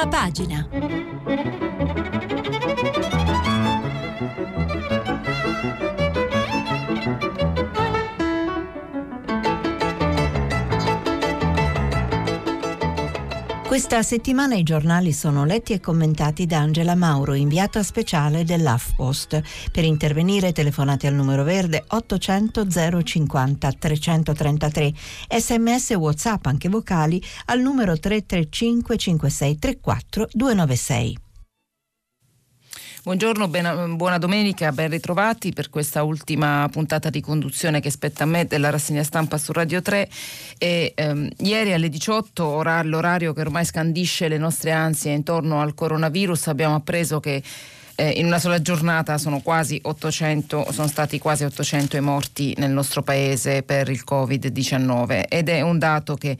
Prima pagina. Questa settimana i giornali sono letti e commentati da Angela Mauro, inviata speciale dell'AFPost. Per intervenire telefonate al numero verde 800 050 333, SMS e WhatsApp anche vocali al numero 335 5634 296. Buongiorno, buona domenica, ben ritrovati per questa ultima puntata di conduzione che spetta a me della rassegna stampa su Radio 3 e ieri alle 18, l'orario che ormai scandisce le nostre ansie intorno al coronavirus, abbiamo appreso che in una sola giornata sono stati quasi 800 i morti nel nostro paese per il Covid-19 ed è un dato che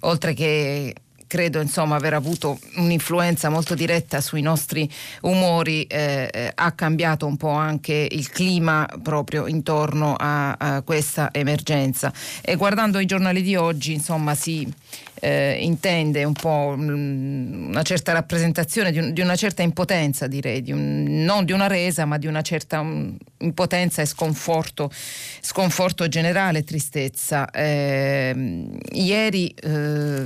oltre che credo insomma aver avuto un'influenza molto diretta sui nostri umori, ha cambiato un po' anche il clima proprio intorno a questa emergenza. E guardando i giornali di oggi insomma si intende un po' una certa rappresentazione di una certa impotenza, direi, non di una resa ma di una certa impotenza e sconforto generale, tristezza. Ieri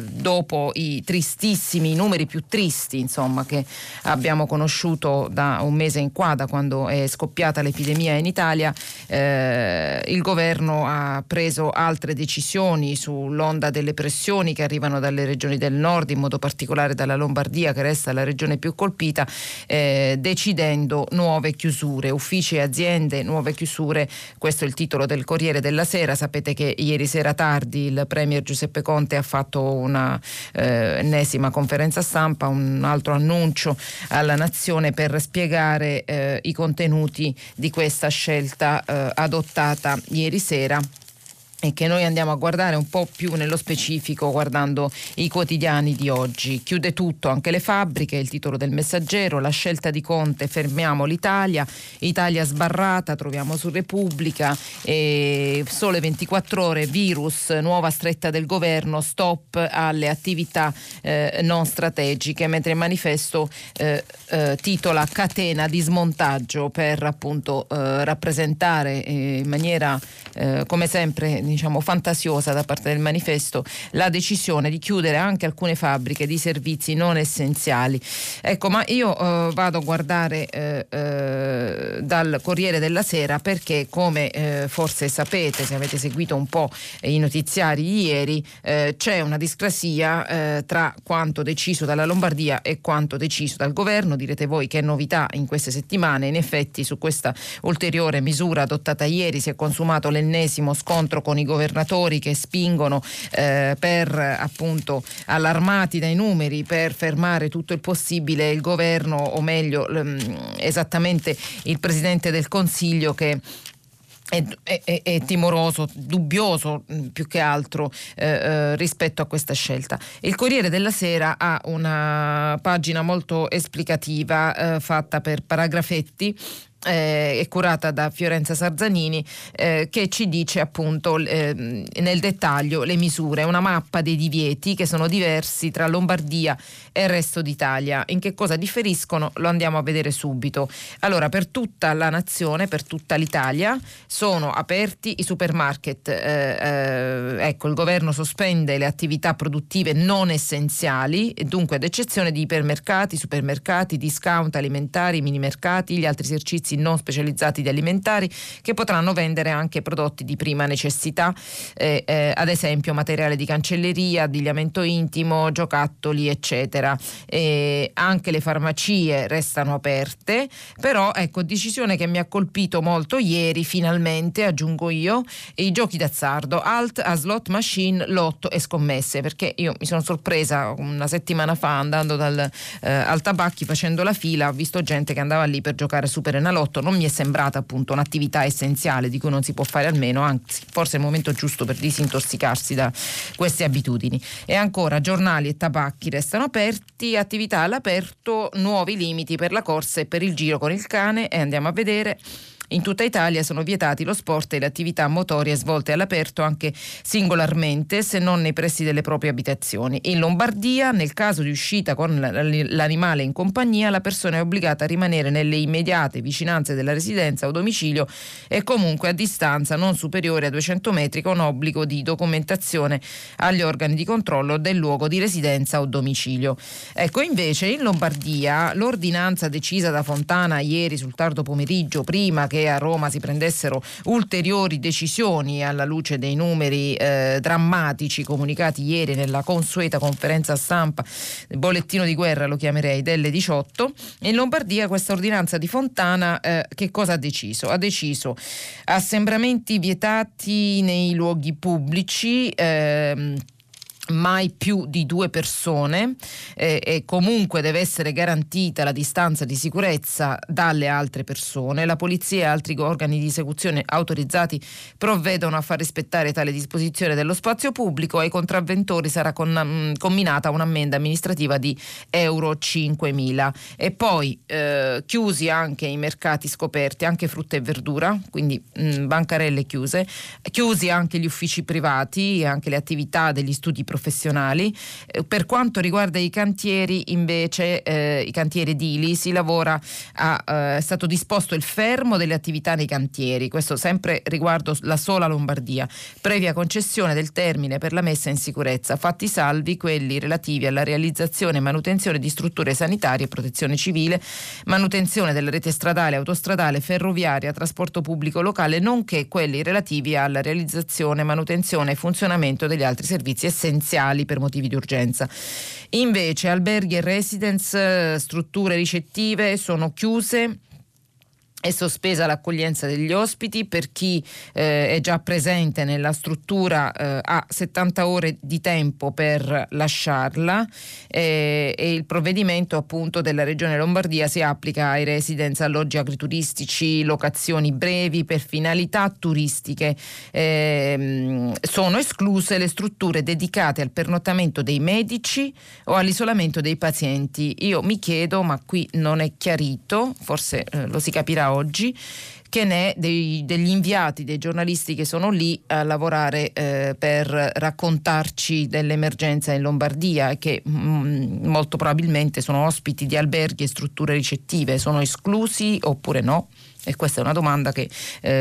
dopo i tristissimi numeri, più tristi insomma, che abbiamo conosciuto da un mese in qua, da quando è scoppiata l'epidemia in Italia, il governo ha preso altre decisioni sull'onda delle pressioni che arrivano dalle regioni del nord, in modo particolare dalla Lombardia che resta la regione più colpita, decidendo nuove chiusure, uffici e aziende, nuove chiusure. Questo è il titolo del Corriere della Sera. Sapete che ieri sera tardi il premier Giuseppe Conte ha fatto una ennesima conferenza stampa, un altro annuncio alla nazione per spiegare i contenuti di questa scelta adottata ieri sera e che noi andiamo a guardare un po' più nello specifico guardando i quotidiani di oggi. Chiude tutto, anche le fabbriche, il titolo del Messaggero, la scelta di Conte, fermiamo l'Italia, Italia sbarrata, troviamo su Repubblica, e Sole 24 Ore, virus, nuova stretta del governo, stop alle attività non strategiche, mentre il Manifesto titola catena di smontaggio per appunto rappresentare in maniera come sempre diciamo fantasiosa da parte del Manifesto la decisione di chiudere anche alcune fabbriche di servizi non essenziali. Ecco, ma io vado a guardare dal Corriere della Sera perché, come forse sapete se avete seguito un po' i notiziari ieri, c'è una discrasia tra quanto deciso dalla Lombardia e quanto deciso dal governo. Direte voi che novità in queste settimane. In effetti su questa ulteriore misura adottata ieri si è consumato l'ennesimo scontro con i governatori che spingono per appunto, allarmati dai numeri, per fermare tutto il possibile il governo, o meglio esattamente il Presidente del Consiglio che è timoroso, dubbioso più che altro rispetto a questa scelta. Il Corriere della Sera ha una pagina molto esplicativa fatta per paragrafetti, è curata da Fiorenza Sarzanini, che ci dice appunto nel dettaglio le misure, una mappa dei divieti che sono diversi tra Lombardia e il resto d'Italia. In che cosa differiscono? Lo andiamo a vedere subito. Allora, per tutta la nazione, per tutta l'Italia sono aperti i supermarket, ecco, il governo sospende le attività produttive non essenziali, dunque ad eccezione di ipermercati, supermercati, discount alimentari, minimercati, gli altri esercizi non specializzati di alimentari che potranno vendere anche prodotti di prima necessità, ad esempio materiale di cancelleria, abbigliamento intimo, giocattoli eccetera. Anche le farmacie restano aperte, però ecco, decisione che mi ha colpito molto ieri, finalmente aggiungo io, i giochi d'azzardo, alt a slot machine, lotto e scommesse, perché io mi sono sorpresa una settimana fa andando dal Altabacchi, facendo la fila, ho visto gente che andava lì per giocare Superenalotto. Non mi è sembrata appunto un'attività essenziale di cui non si può fare almeno, anzi forse è il momento giusto per disintossicarsi da queste abitudini. E ancora giornali e tabacchi restano aperti, attività all'aperto, nuovi limiti per la corsa e per il giro con il cane, e andiamo a vedere In tutta Italia sono vietati lo sport e le attività motorie svolte all'aperto anche singolarmente, se non nei pressi delle proprie abitazioni. In Lombardia, nel caso di uscita con l'animale in compagnia, la persona è obbligata a rimanere nelle immediate vicinanze della residenza o domicilio e comunque a distanza non superiore a 200 metri, con obbligo di documentazione agli organi di controllo del luogo di residenza o domicilio. Ecco, invece in Lombardia l'ordinanza decisa da Fontana ieri sul tardo pomeriggio, prima che a Roma si prendessero ulteriori decisioni alla luce dei numeri drammatici comunicati ieri nella consueta conferenza stampa, bollettino di guerra lo chiamerei, delle 18, in Lombardia questa ordinanza di Fontana che cosa ha deciso? Ha deciso assembramenti vietati nei luoghi pubblici, mai più di 2 persone, e comunque deve essere garantita la distanza di sicurezza dalle altre persone. La polizia e altri organi di esecuzione autorizzati provvedono a far rispettare tale disposizione dello spazio pubblico. Ai contravventori sarà comminata un'ammenda amministrativa di €5.000. E poi chiusi anche i mercati scoperti, anche frutta e verdura, quindi bancarelle chiuse, chiusi anche gli uffici privati, anche le attività degli studi professionali. Per quanto riguarda i cantieri, invece, i cantieri edili, si lavora è stato disposto il fermo delle attività nei cantieri, questo sempre riguardo la sola Lombardia, previa concessione del termine per la messa in sicurezza, fatti salvi quelli relativi alla realizzazione e manutenzione di strutture sanitarie, protezione civile, manutenzione della rete stradale, autostradale, ferroviaria, trasporto pubblico locale, nonché quelli relativi alla realizzazione, manutenzione e funzionamento degli altri servizi essenziali per motivi di urgenza. Invece alberghi e residence, strutture ricettive sono chiuse. È sospesa l'accoglienza degli ospiti per chi è già presente nella struttura, ha 70 ore di tempo per lasciarla, e il provvedimento appunto della Regione Lombardia si applica ai residence, alloggi agrituristici, locazioni brevi per finalità turistiche. Sono escluse le strutture dedicate al pernottamento dei medici o all'isolamento dei pazienti. Io mi chiedo, ma qui non è chiarito, forse lo si capirà oggi, che ne è degli inviati, dei giornalisti che sono lì a lavorare per raccontarci dell'emergenza in Lombardia e che molto probabilmente sono ospiti di alberghi e strutture ricettive. Sono esclusi oppure no? E questa è una domanda che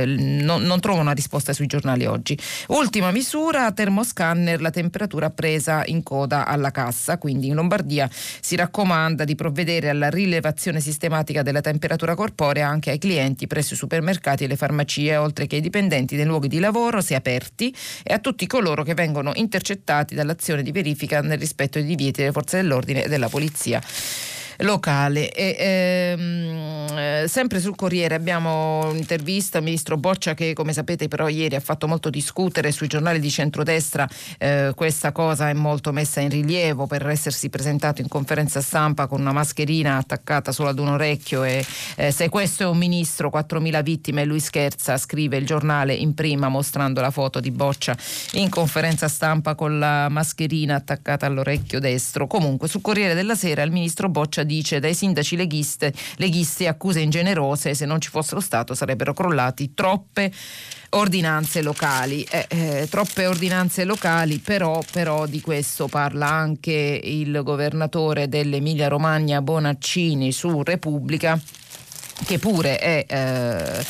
non trova una risposta sui giornali oggi. Ultima misura, termoscanner, la temperatura presa in coda alla cassa. Quindi in Lombardia si raccomanda di provvedere alla rilevazione sistematica della temperatura corporea anche ai clienti presso i supermercati e le farmacie, oltre che ai dipendenti dei luoghi di lavoro se aperti e a tutti coloro che vengono intercettati dall'azione di verifica nel rispetto dei divieti delle forze dell'ordine e della polizia locale. Sempre sul Corriere abbiamo un'intervista al ministro Boccia, che come sapete però ieri ha fatto molto discutere sui giornali di centrodestra. Questa cosa è molto messa in rilievo per essersi presentato in conferenza stampa con una mascherina attaccata solo ad un orecchio e se questo è un ministro 4.000 vittime e lui scherza, scrive il giornale in prima mostrando la foto di Boccia in conferenza stampa con la mascherina attaccata all'orecchio destro. Comunque sul Corriere della Sera il ministro Boccia dice: dai sindaci leghisti accuse ingenerose, se non ci fosse lo Stato sarebbero crollati troppe ordinanze locali. Troppe ordinanze locali, però di questo parla anche il governatore dell'Emilia-Romagna Bonaccini su Repubblica, che pure è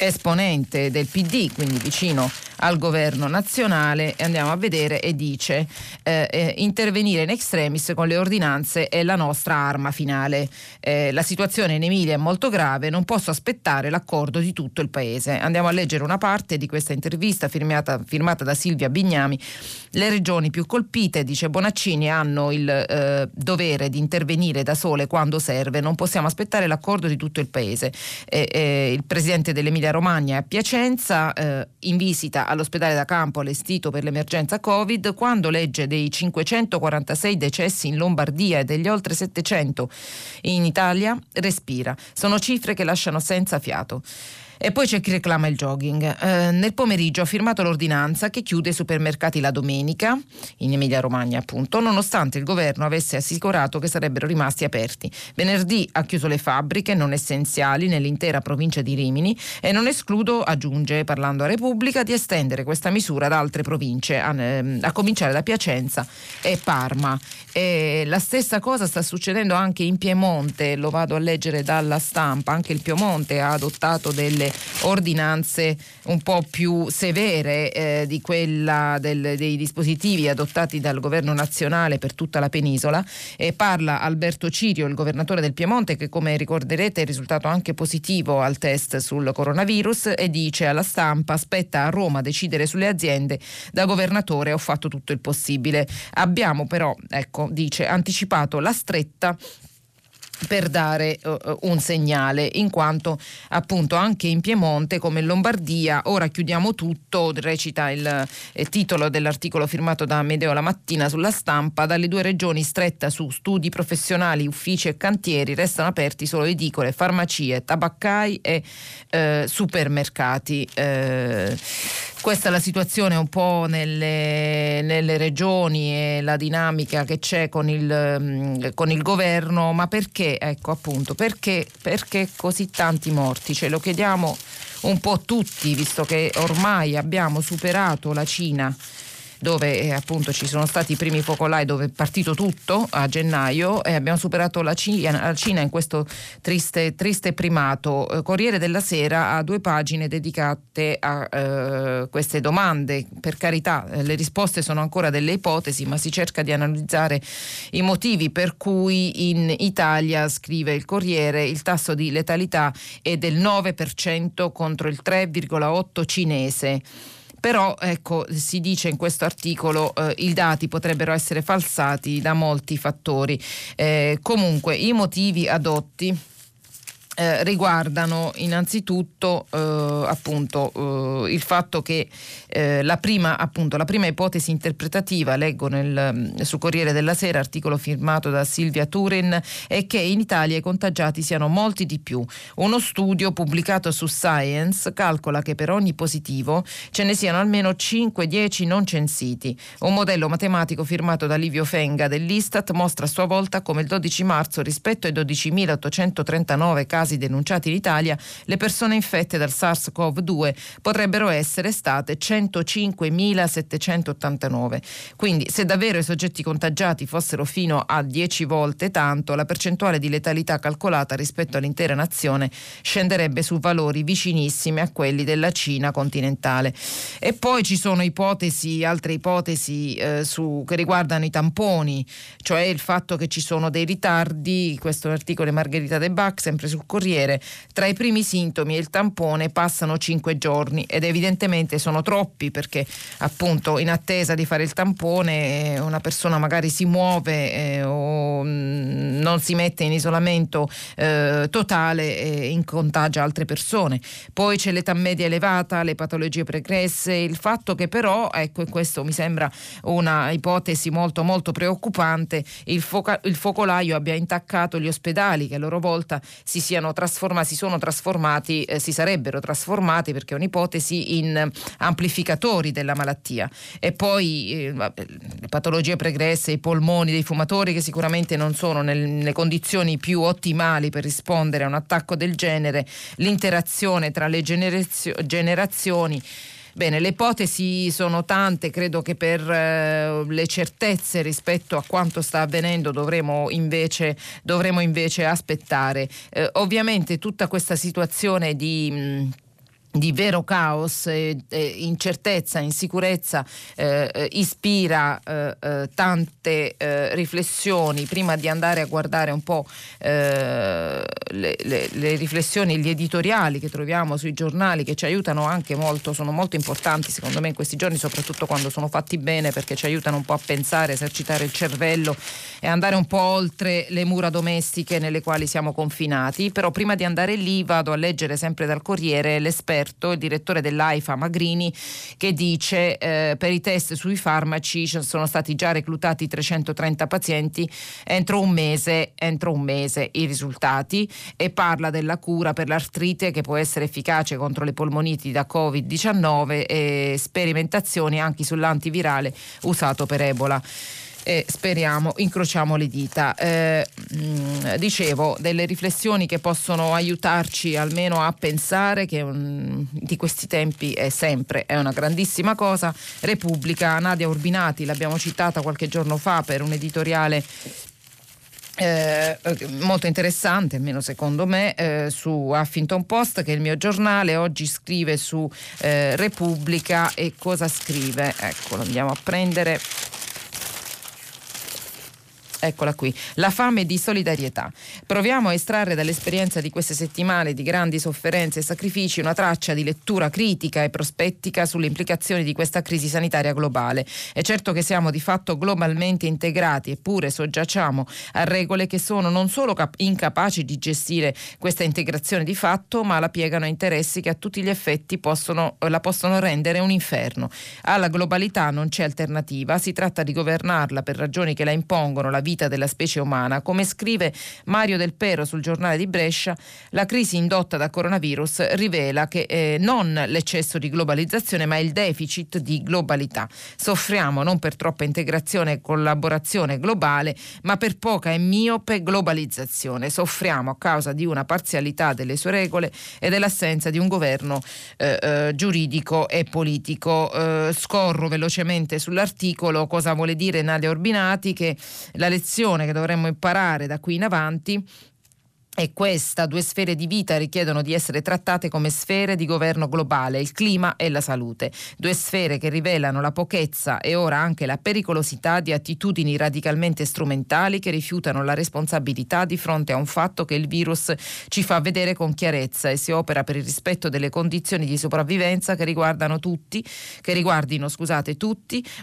esponente del PD, quindi vicino al governo nazionale. Andiamo a vedere, e dice: intervenire in extremis con le ordinanze è la nostra arma finale, la situazione in Emilia è molto grave, non posso aspettare l'accordo di tutto il paese. Andiamo a leggere una parte di questa intervista firmata da Silvia Bignami. Le regioni più colpite, dice Bonaccini, hanno il dovere di intervenire da sole quando serve, non possiamo aspettare l'accordo di tutto il paese. Il presidente dell'Emilia Romagna è a Piacenza, in visita all'ospedale da campo allestito per l'emergenza Covid, quando legge dei 546 decessi in Lombardia e degli oltre 700 in Italia, respira. Sono cifre che lasciano senza fiato. E poi c'è chi reclama il jogging. Nel pomeriggio ha firmato l'ordinanza che chiude i supermercati la domenica, in Emilia-Romagna appunto, nonostante il governo avesse assicurato che sarebbero rimasti aperti. Venerdì ha chiuso le fabbriche non essenziali nell'intera provincia di Rimini e non escludo, aggiunge parlando a Repubblica, di estendere questa misura ad altre province, a cominciare da Piacenza e Parma. E la stessa cosa sta succedendo anche in Piemonte, lo vado a leggere dalla stampa, anche il Piemonte ha adottato delle ordinanze un po' più severe di quella dei dispositivi adottati dal governo nazionale per tutta la penisola, e parla Alberto Cirio, il governatore del Piemonte, che come ricorderete è risultato anche positivo al test sul coronavirus, e dice alla stampa: spetta a Roma decidere sulle aziende, da governatore ho fatto tutto il possibile, abbiamo però, ecco, dice, anticipato la stretta per dare un segnale, in quanto appunto anche in Piemonte come in Lombardia ora chiudiamo tutto, recita il titolo dell'articolo firmato da Medeo la mattina sulla stampa. Dalle due regioni stretta su studi professionali, uffici e cantieri, restano aperti solo edicole, farmacie, tabaccai e supermercati. Questa è la situazione un po' nelle regioni e la dinamica che c'è con il governo. Ma perché, ecco appunto, perché così tanti morti? Ce lo chiediamo un po' tutti, visto che ormai abbiamo superato la Cina, dove appunto ci sono stati i primi focolai, dove è partito tutto a gennaio, e abbiamo superato la Cina in questo triste primato. Corriere della Sera ha due pagine dedicate a queste domande. Per carità, le risposte sono ancora delle ipotesi, ma si cerca di analizzare i motivi per cui in Italia, scrive il Corriere, il tasso di letalità è del 9% contro il 3,8% cinese. Però, ecco, si dice in questo articolo, i dati potrebbero essere falsati da molti fattori. Comunque i motivi adotti riguardano innanzitutto appunto il fatto che la prima ipotesi interpretativa, leggo su Corriere della Sera, articolo firmato da Silvia Turin, è che in Italia i contagiati siano molti di più. Uno studio pubblicato su Science calcola che per ogni positivo ce ne siano almeno 5-10 non censiti. Un modello matematico firmato da Livio Fenga dell'Istat mostra a sua volta come il 12 marzo, rispetto ai 12.839 casi denunciati in Italia, le persone infette dal SARS-CoV-2 potrebbero essere state 105.789. Quindi, se davvero i soggetti contagiati fossero fino a 10 volte tanto, la percentuale di letalità calcolata rispetto all'intera nazione scenderebbe su valori vicinissimi a quelli della Cina continentale. E poi ci sono altre ipotesi che riguardano i tamponi, cioè il fatto che ci sono dei ritardi. Questo articolo è Margherita De Bach, sempre sul Corriere: tra i primi sintomi e il tampone passano 5 giorni, ed evidentemente sono troppi, perché appunto in attesa di fare il tampone una persona magari si muove o non si mette in isolamento totale e incontagia altre persone. Poi c'è l'età media elevata, le patologie pregresse, il fatto che però, ecco, e questo mi sembra una ipotesi molto molto preoccupante, il focolaio abbia intaccato gli ospedali, che a loro volta si sarebbero trasformati, perché è un'ipotesi, in amplificatori della malattia. E poi le patologie pregresse, i polmoni dei fumatori, che sicuramente non sono nelle condizioni più ottimali per rispondere a un attacco del genere, l'interazione tra le generazioni. Bene, le ipotesi sono tante. Credo che per le certezze rispetto a quanto sta avvenendo dovremo invece aspettare. Ovviamente tutta questa situazione di vero caos, incertezza, insicurezza ispira tante riflessioni. Prima di andare a guardare un po' le riflessioni, gli editoriali che troviamo sui giornali, che ci aiutano anche molto, sono molto importanti secondo me in questi giorni, soprattutto quando sono fatti bene, perché ci aiutano un po' a pensare, esercitare il cervello e andare un po' oltre le mura domestiche nelle quali siamo confinati. Però prima di andare lì vado a leggere sempre dal Corriere l'esperto Alberto, il direttore dell'AIFA Magrini, che dice per i test sui farmaci sono stati già reclutati 330 pazienti entro un mese i risultati, e parla della cura per l'artrite che può essere efficace contro le polmoniti da Covid-19 e sperimentazioni anche sull'antivirale usato per Ebola. E speriamo, incrociamo le dita. Dicevo, delle riflessioni che possono aiutarci almeno a pensare che di questi tempi è una grandissima cosa. Repubblica, Nadia Urbinati, l'abbiamo citata qualche giorno fa per un editoriale molto interessante, almeno secondo me, su Huffington Post, che è il mio giornale, oggi scrive su Repubblica. E cosa scrive? Ecco, lo andiamo a prendere. Eccola qui, la fame di solidarietà. Proviamo a estrarre dall'esperienza di queste settimane di grandi sofferenze e sacrifici una traccia di lettura critica e prospettica sulle implicazioni di questa crisi sanitaria globale. È certo che siamo di fatto globalmente integrati, eppure soggiacciamo a regole che sono non solo incapaci di gestire questa integrazione di fatto, ma la piegano a interessi che a tutti gli effetti la possono rendere un inferno. Alla globalità non c'è alternativa, si tratta di governarla per ragioni che la impongono, la vita della specie umana. Come scrive Mario Del Pero sul giornale di Brescia, la crisi indotta da coronavirus rivela che non l'eccesso di globalizzazione ma il deficit di globalità. Soffriamo non per troppa integrazione e collaborazione globale ma per poca e miope globalizzazione. Soffriamo a causa di una parzialità delle sue regole e dell'assenza di un governo giuridico e politico. Scorro velocemente sull'articolo cosa vuole dire Nadia Urbinati, che la lezione che dovremmo imparare da qui in avanti è questa: due sfere di vita richiedono di essere trattate come sfere di governo globale, il clima e la salute. Due sfere che rivelano la pochezza e ora anche la pericolosità di attitudini radicalmente strumentali che rifiutano la responsabilità di fronte a un fatto che il virus ci fa vedere con chiarezza, e si opera per il rispetto delle condizioni di sopravvivenza che riguardino tutti,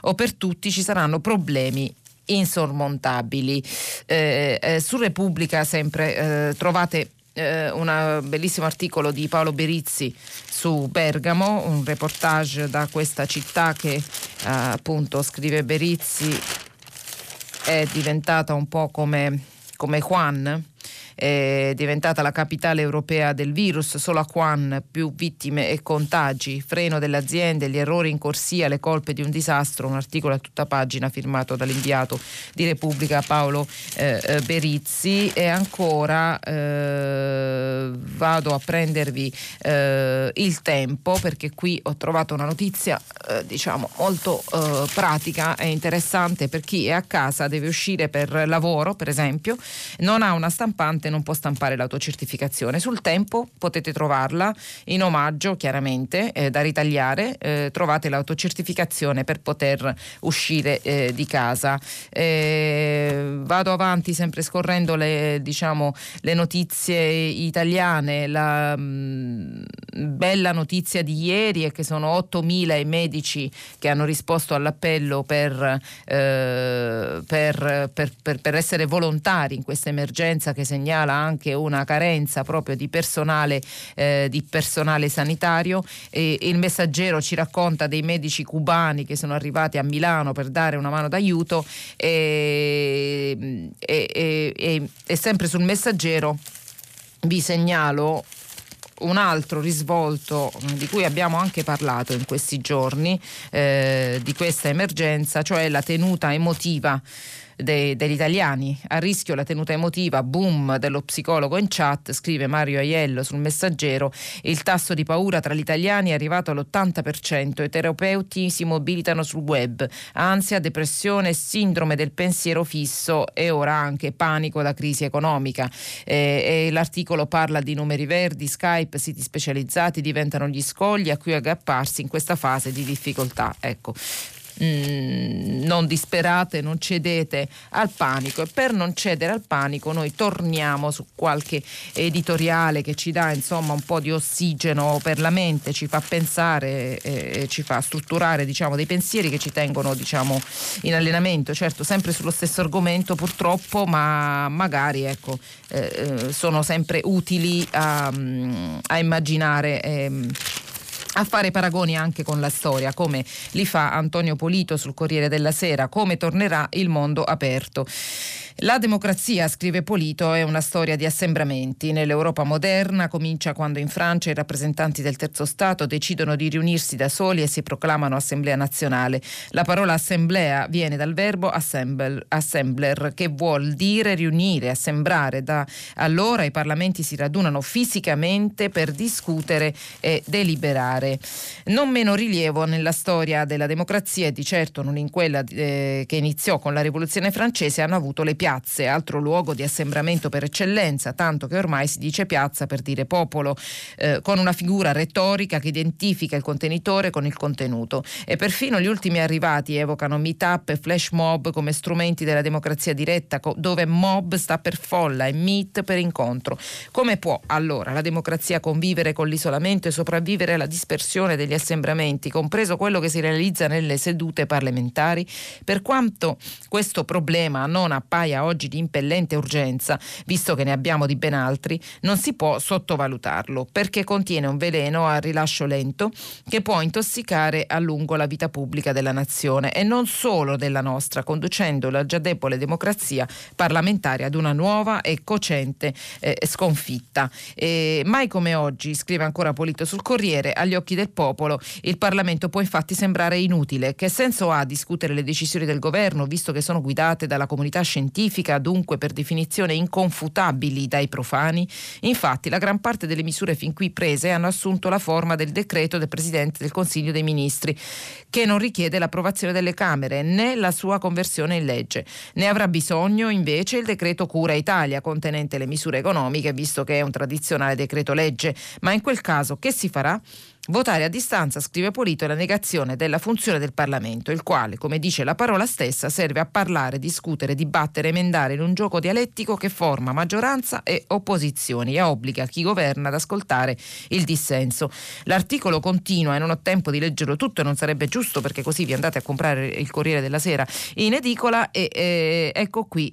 o per tutti ci saranno problemi insormontabili. Su Repubblica sempre trovate un bellissimo articolo di Paolo Berizzi su Bergamo, un reportage da questa città che appunto, scrive Berizzi, è diventata un po' come Juan, è diventata la capitale europea del virus. Solo a Wuhan più vittime e contagi, freno delle aziende, gli errori in corsia, le colpe di un disastro. Un articolo a tutta pagina firmato dall'inviato di Repubblica Paolo Berizzi. E ancora vado a prendervi il tempo, perché qui ho trovato una notizia diciamo molto pratica e interessante per chi è a casa, deve uscire per lavoro per esempio, non ha una stampante, non può stampare l'autocertificazione. Sul Tempo potete trovarla in omaggio, chiaramente da ritagliare, trovate l'autocertificazione per poter uscire di casa. Vado avanti sempre scorrendo le notizie italiane. La bella notizia di ieri è che sono 8.000 i medici che hanno risposto all'appello per essere volontari in questa emergenza, che segnala anche una carenza proprio di personale sanitario. E il Messaggero ci racconta dei medici cubani che sono arrivati a Milano per dare una mano d'aiuto, e sempre sul Messaggero vi segnalo un altro risvolto di cui abbiamo anche parlato in questi giorni, di questa emergenza, cioè la tenuta emotiva degli italiani. A rischio la tenuta emotiva, boom dello psicologo in chat, scrive Mario Aiello sul Messaggero. Il tasso di paura tra gli italiani è arrivato all'80%, i terapeuti si mobilitano sul web, ansia, depressione, sindrome del pensiero fisso e ora anche panico da crisi economica. E l'articolo parla di numeri verdi, Skype, siti specializzati diventano gli scogli a cui aggrapparsi in questa fase di difficoltà. Ecco, non disperate, non cedete al panico, e per non cedere al panico noi torniamo su qualche editoriale che ci dà insomma un po' di ossigeno per la mente, ci fa pensare, ci fa strutturare dei pensieri che ci tengono in allenamento. Certo, sempre sullo stesso argomento purtroppo, ma magari sono sempre utili a immaginare a fare paragoni anche con la storia, come li fa Antonio Polito sul Corriere della Sera, come tornerà il mondo aperto. La democrazia, scrive Polito, è una storia di assembramenti. Nell'Europa moderna comincia quando in Francia i rappresentanti del terzo stato decidono di riunirsi da soli e si proclamano assemblea nazionale. La parola assemblea viene dal verbo assembler, che vuol dire riunire, assembrare. Da allora i parlamenti si radunano fisicamente per discutere e deliberare. Non meno rilievo nella storia della democrazia, e di certo non in quella che iniziò con la Rivoluzione francese, hanno avuto le piazze, altro luogo di assembramento per eccellenza, tanto che ormai si dice piazza per dire popolo, con una figura retorica che identifica il contenitore con il contenuto. E perfino gli ultimi arrivati evocano meet-up e flash mob come strumenti della democrazia diretta, dove mob sta per folla e meet per incontro. Come può allora la democrazia convivere con l'isolamento e sopravvivere alla dispersione degli assembramenti, compreso quello che si realizza nelle sedute parlamentari? Per quanto questo problema non appaia oggi di impellente urgenza, visto che ne abbiamo di ben altri, non si può sottovalutarlo, perché contiene un veleno a rilascio lento che può intossicare a lungo la vita pubblica della nazione, e non solo della nostra, conducendo la già debole democrazia parlamentare ad una nuova e cocente sconfitta. Mai come oggi, scrive ancora Polito sul Corriere, agli occhi del popolo il Parlamento può infatti sembrare inutile. Che senso ha discutere le decisioni del governo, visto che sono guidate dalla comunità scientifica, dunque per definizione inconfutabili dai profani? Infatti la gran parte delle misure fin qui prese hanno assunto la forma del decreto del Presidente del Consiglio dei Ministri, che non richiede l'approvazione delle Camere né la sua conversione in legge. Ne avrà bisogno invece il decreto Cura Italia, contenente le misure economiche, visto che è un tradizionale decreto legge. Ma in quel caso che si farà? Votare a distanza, scrive Polito, è la negazione della funzione del Parlamento, il quale, come dice la parola stessa, serve a parlare, discutere, dibattere, emendare in un gioco dialettico che forma maggioranza e opposizioni e obbliga chi governa ad ascoltare il dissenso. L'articolo continua, e non ho tempo di leggerlo tutto, e non sarebbe giusto perché così vi andate a comprare il Corriere della Sera in edicola, e ecco qui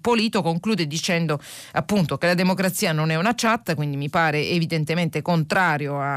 Polito conclude dicendo appunto che la democrazia non è una chat, quindi mi pare evidentemente contrario a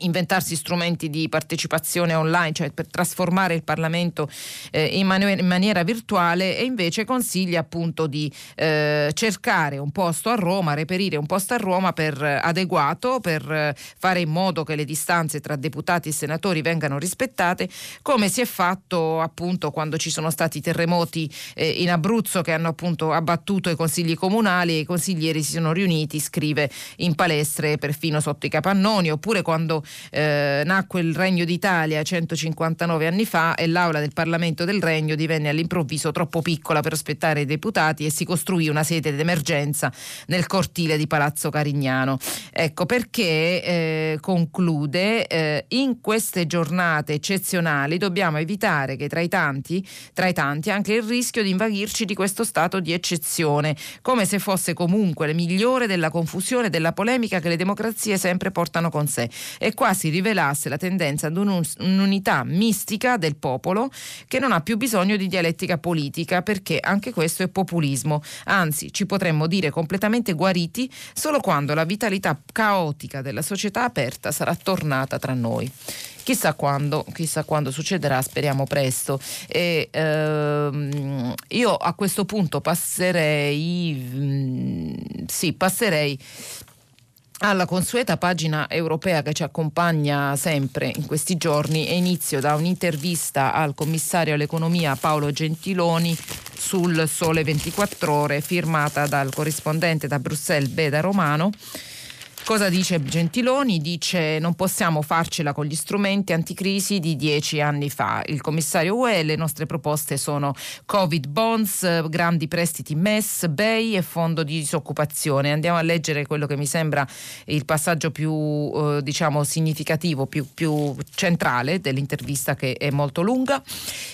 inventarsi strumenti di partecipazione online, cioè per trasformare il Parlamento in maniera virtuale, e invece consiglia appunto di cercare un posto a Roma, reperire un posto a Roma per adeguato, per fare in modo che le distanze tra deputati e senatori vengano rispettate, come si è fatto appunto quando ci sono stati terremoti in Abruzzo, che hanno appunto abbattuto i consigli comunali e i consiglieri si sono riuniti, scrive, in palestre, perfino sotto i capannoni, oppure quando nacque il Regno d'Italia 159 anni fa e l'aula del Parlamento del Regno divenne all'improvviso troppo piccola per ospitare i deputati e si costruì una sede d'emergenza nel cortile di Palazzo Carignano. Ecco perché conclude, in queste giornate eccezionali dobbiamo evitare che tra i tanti anche il rischio di invaghirci di questo stato di eccezione, come se fosse comunque la migliore della confusione e della polemica che le democrazie sempre portano con sé, e quasi rivelasse la tendenza ad un'unità mistica del popolo che non ha più bisogno di dialettica politica, perché anche questo è populismo. Anzi, ci potremmo dire completamente guariti solo quando la vitalità caotica della società aperta sarà tornata tra noi. Chissà quando succederà, speriamo presto. E io a questo punto passerei alla consueta pagina europea che ci accompagna sempre in questi giorni, e inizio da un'intervista al commissario all'economia Paolo Gentiloni sul Sole 24 Ore, firmata dal corrispondente da Bruxelles Beda Romano. Cosa dice Gentiloni? Dice: non possiamo farcela con gli strumenti anticrisi di 10 anni fa. Il commissario UE: le nostre proposte sono Covid bonds, grandi prestiti MES, BEI e fondo di disoccupazione. Andiamo a leggere quello che mi sembra il passaggio più significativo, più centrale dell'intervista, che è molto lunga.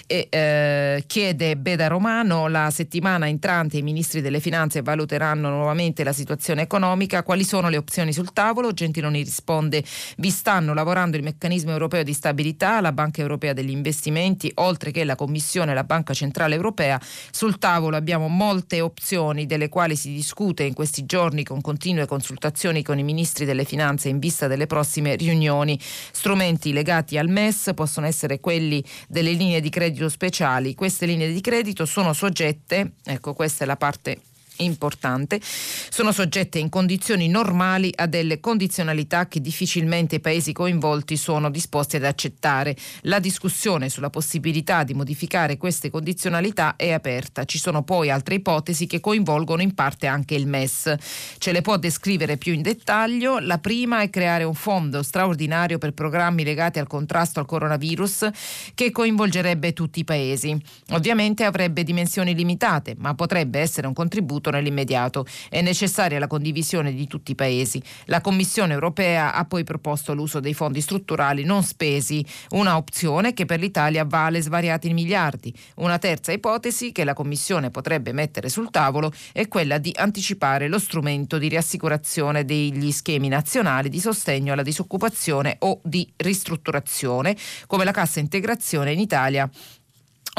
Chiede Beda Romano: la settimana entrante i ministri delle finanze valuteranno nuovamente la situazione economica, quali sono le opzioni sul tavolo. Gentiloni risponde: vi stanno lavorando il meccanismo europeo di stabilità, la Banca Europea degli Investimenti, oltre che la Commissione e la Banca Centrale Europea. Sul tavolo abbiamo molte opzioni delle quali si discute in questi giorni con continue consultazioni con i ministri delle finanze in vista delle prossime riunioni. Strumenti legati al MES possono essere quelli delle linee di credito speciali. Queste linee di credito sono soggette, ecco questa è la parte importante, sono soggette in condizioni normali a delle condizionalità che difficilmente i paesi coinvolti sono disposti ad accettare. La discussione sulla possibilità di modificare queste condizionalità è aperta. Ci sono poi altre ipotesi che coinvolgono in parte anche il MES. Ce le può descrivere più in dettaglio. La prima è creare un fondo straordinario per programmi legati al contrasto al coronavirus che coinvolgerebbe tutti i paesi. Ovviamente avrebbe dimensioni limitate, ma potrebbe essere un contributo nell'immediato. È necessaria la condivisione di tutti i paesi. La Commissione europea ha poi proposto l'uso dei fondi strutturali non spesi, una opzione che per l'Italia vale svariati miliardi. Una terza ipotesi che la Commissione potrebbe mettere sul tavolo è quella di anticipare lo strumento di riassicurazione degli schemi nazionali di sostegno alla disoccupazione o di ristrutturazione, come la cassa integrazione in Italia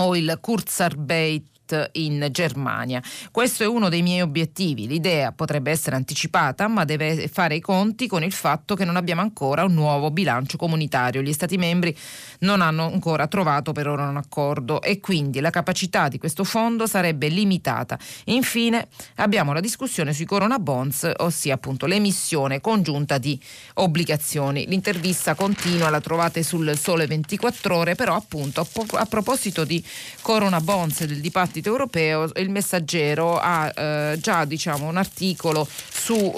o il Kurzarbeit in Germania. Questo è uno dei miei obiettivi. L'idea potrebbe essere anticipata, ma deve fare i conti con il fatto che non abbiamo ancora un nuovo bilancio comunitario. Gli Stati membri non hanno ancora trovato per ora un accordo e quindi la capacità di questo fondo sarebbe limitata. Infine abbiamo la discussione sui Corona Bonds, ossia appunto l'emissione congiunta di obbligazioni. L'intervista continua, la trovate sul Sole 24 Ore, però appunto a proposito di Corona Bonds e del dibattito europeo, il Messaggero ha già un articolo su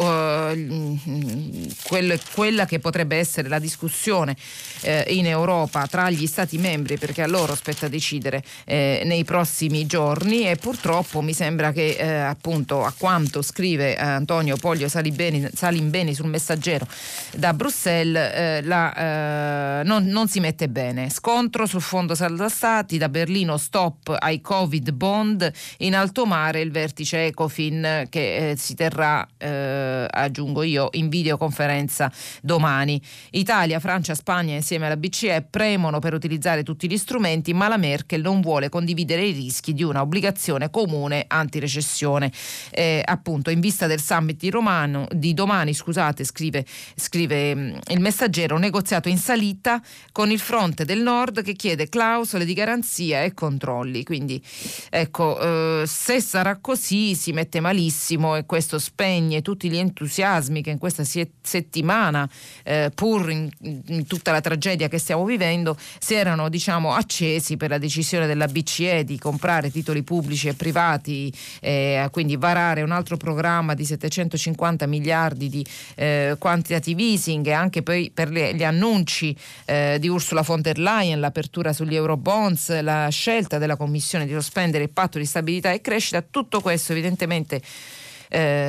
quella che potrebbe essere la discussione in Europa tra gli Stati membri, perché a loro spetta decidere nei prossimi giorni. E purtroppo mi sembra che appunto a quanto scrive Antonio Poglio Salimbeni sul Messaggero da Bruxelles non si mette bene. Scontro sul fondo salva stati, da Berlino stop ai Covid Bond, in alto mare il vertice Ecofin che si terrà, aggiungo io, in videoconferenza domani. Italia, Francia, Spagna insieme alla BCE premono per utilizzare tutti gli strumenti, ma la Merkel non vuole condividere i rischi di una obbligazione comune antirecessione. Appunto, in vista del summit di domani, scrive il Messaggero, negoziato in salita con il fronte del Nord che chiede clausole di garanzia e controlli. Quindi ecco, se sarà così si mette malissimo e questo spegne tutti gli entusiasmi che in questa settimana, pur in tutta la tragedia che stiamo vivendo, si erano accesi per la decisione della BCE di comprare titoli pubblici e privati, quindi varare un altro programma di 750 miliardi di quantitative easing, e anche per gli annunci di Ursula von der Leyen, l'apertura sugli euro bonds, la scelta della Commissione di sospendere il patto di stabilità e crescita. Tutto questo evidentemente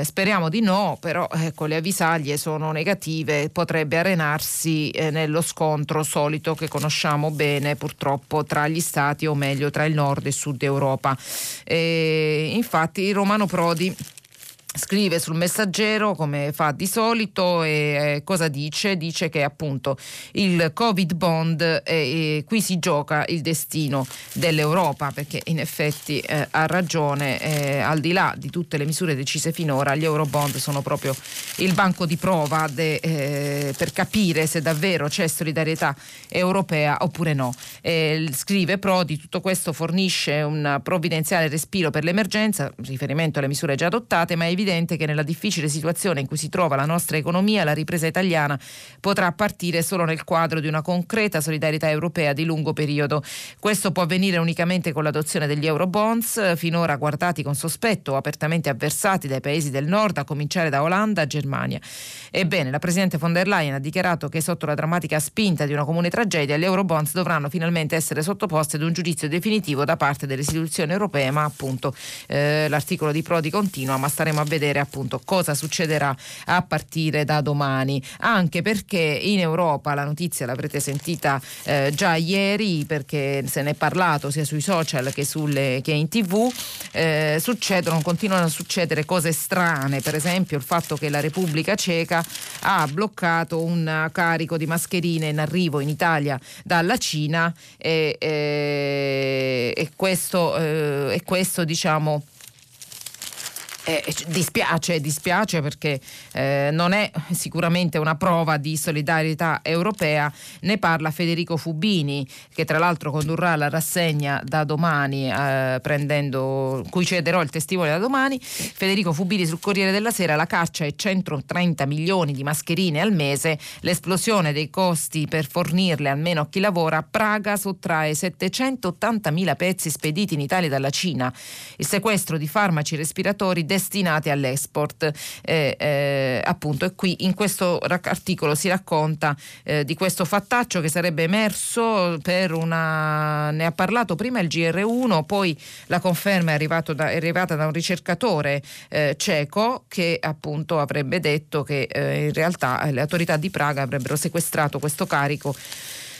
speriamo di no, però ecco, le avvisaglie sono negative, potrebbe arenarsi nello scontro solito che conosciamo bene purtroppo tra gli stati, o meglio tra il nord e sud Europa. Infatti Romano Prodi scrive sul Messaggero, come fa di solito, e cosa dice? Dice che appunto il Covid Bond, qui si gioca il destino dell'Europa, perché in effetti ha ragione, al di là di tutte le misure decise finora gli euro bond sono proprio il banco di prova per capire se davvero c'è solidarietà europea oppure no. Scrive Prodi, tutto questo fornisce un provvidenziale respiro per l'emergenza, riferimento alle misure già adottate, ma è evidente che nella difficile situazione in cui si trova la nostra economia, la ripresa italiana potrà partire solo nel quadro di una concreta solidarietà europea di lungo periodo. Questo può avvenire unicamente con l'adozione degli euro bonds, finora guardati con sospetto o apertamente avversati dai paesi del nord, a cominciare da Olanda e Germania. Ebbene, la presidente von der Leyen ha dichiarato che sotto la drammatica spinta di una comune tragedia gli euro bonds dovranno finalmente essere sottoposti ad un giudizio definitivo da parte delle istituzioni europee, ma appunto l'articolo di Prodi continua, ma staremo a vedere vedere appunto cosa succederà a partire da domani, anche perché in Europa la notizia l'avrete sentita già ieri, perché se ne è parlato sia sui social che in TV. Continuano a succedere cose strane, per esempio il fatto che la Repubblica Ceca ha bloccato un carico di mascherine in arrivo in Italia dalla Cina, e questo diciamo dispiace perché non è sicuramente una prova di solidarietà europea. Ne parla Federico Fubini, che tra l'altro condurrà la rassegna da domani, cui cederò il testimone da domani. Federico Fubini sul Corriere della Sera: la caccia è 130 milioni di mascherine al mese, l'esplosione dei costi per fornirle almeno a chi lavora. Praga sottrae 780.000 pezzi spediti in Italia dalla Cina, il sequestro di farmaci respiratori destinati all'export, appunto. E qui in questo articolo si racconta di questo fattaccio che sarebbe emerso ne ha parlato prima il GR1, poi la conferma è arrivata da un ricercatore ceco, che appunto avrebbe detto che in realtà le autorità di Praga avrebbero sequestrato questo carico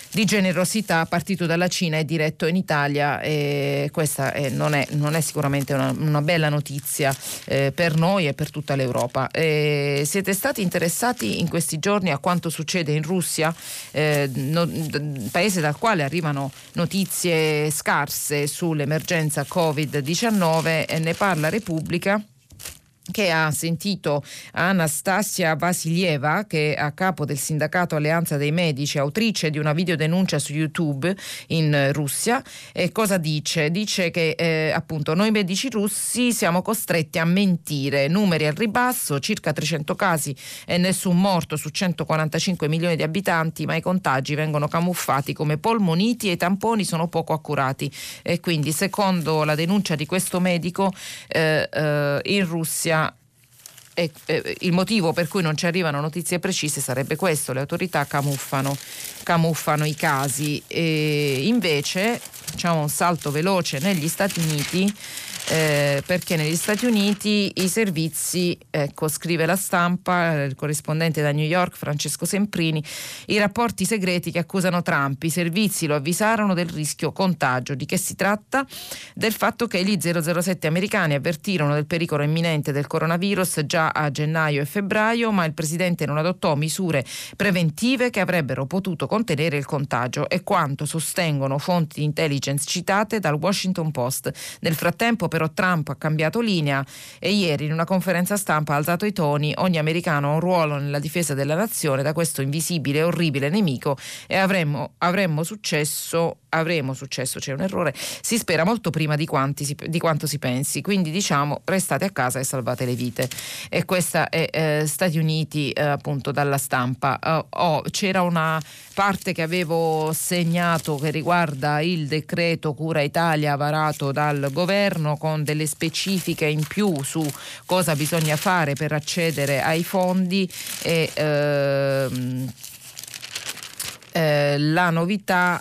di generosità partito dalla Cina e diretto in Italia. E questa non è sicuramente una bella notizia per noi e per tutta l'Europa. Siete stati interessati in questi giorni a quanto succede in Russia, paese dal quale arrivano notizie scarse sull'emergenza Covid-19? Ne parla Repubblica, che ha sentito Anastasia Vasilieva, che è a capo del sindacato Alleanza dei Medici, autrice di una videodenuncia su YouTube in Russia. E cosa dice? Dice che appunto noi medici russi siamo costretti a mentire, numeri al ribasso, circa 300 casi e nessun morto su 145 milioni di abitanti, ma i contagi vengono camuffati come polmoniti e i tamponi sono poco accurati. E quindi, secondo la denuncia di questo medico, in Russia il motivo per cui non ci arrivano notizie precise sarebbe questo: le autorità camuffano i casi. E invece facciamo un salto veloce negli Stati Uniti, perché negli Stati Uniti i servizi, scrive La Stampa, il corrispondente da New York Francesco Semprini, i rapporti segreti che accusano Trump, i servizi lo avvisarono del rischio contagio. Di che si tratta? Del fatto che gli 007 americani avvertirono del pericolo imminente del coronavirus già a gennaio e febbraio, ma il presidente non adottò misure preventive che avrebbero potuto contenere il contagio, e quanto sostengono fonti di intelligence citate dal Washington Post. Nel frattempo però Trump ha cambiato linea e ieri in una conferenza stampa ha alzato i toni: ogni americano ha un ruolo nella difesa della nazione da questo invisibile e orribile nemico, e avremo successo, c'è un errore, si spera molto prima di quanto si pensi, quindi diciamo restate a casa e salvate le vite. E questa è Stati Uniti, appunto dalla Stampa. C'era una parte che avevo segnato che riguarda il decreto Cura Italia varato dal governo, con delle specifiche in più su cosa bisogna fare per accedere ai fondi, e la novità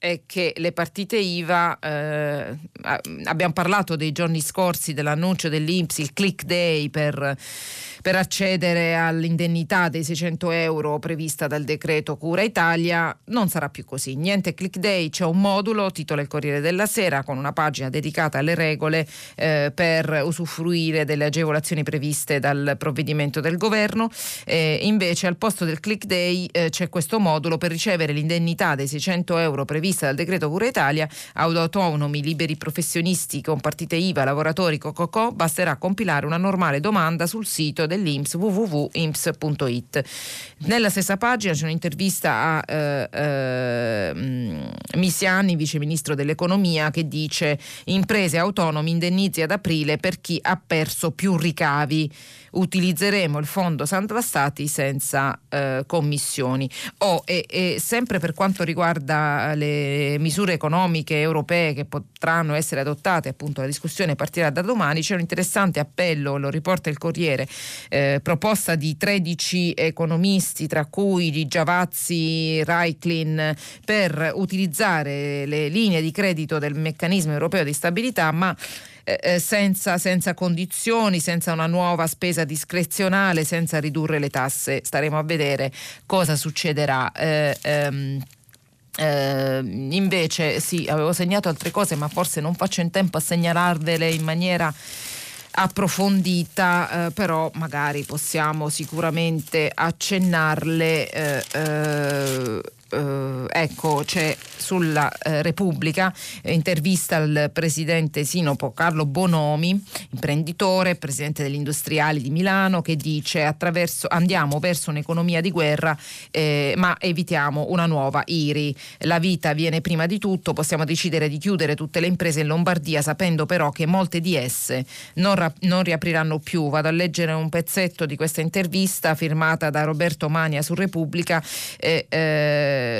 è che le partite IVA, abbiamo parlato dei giorni scorsi dell'annuncio dell'Inps, il click day per accedere all'indennità dei 600 euro prevista dal decreto Cura Italia. Non sarà più così, niente click day, c'è un modulo, titola il Corriere della Sera, con una pagina dedicata alle regole per usufruire delle agevolazioni previste dal provvedimento del governo. Invece al posto del click day c'è questo modulo: per ricevere l'indennità dei 600 euro prevista dal decreto Cura Italia, autonomi, liberi professionisti con partite IVA, lavoratori co.co.co, basterà compilare una normale domanda sul sito dell'Inps www.inps.it. Nella stessa pagina c'è un'intervista a Misiani, vice ministro dell'economia, che dice: imprese autonomi indennizi ad aprile per chi ha perso più ricavi, utilizzeremo il fondo Salva Stati senza commissioni. E sempre per quanto riguarda le misure economiche europee che potranno essere adottate, appunto la discussione partirà da domani. C'è un interessante appello, lo riporta il Corriere, proposta di 13 economisti, tra cui di Giavazzi, Raiklin, per utilizzare le linee di credito del meccanismo europeo di stabilità, ma senza condizioni, senza una nuova spesa discrezionale, senza ridurre le tasse. Staremo a vedere cosa succederà. Invece sì, avevo segnato altre cose, ma forse non faccio in tempo a segnalarvele in maniera approfondita, però magari possiamo sicuramente accennarle. Ecco, c'è sulla Repubblica intervista al presidente sinopo Carlo Bonomi, imprenditore, presidente degli industriali di Milano, che dice: andiamo verso un'economia di guerra, ma evitiamo una nuova IRI. La vita viene prima di tutto, possiamo decidere di chiudere tutte le imprese in Lombardia sapendo però che molte di esse non riapriranno più. Vado a leggere un pezzetto di questa intervista firmata da Roberto Mania su Repubblica.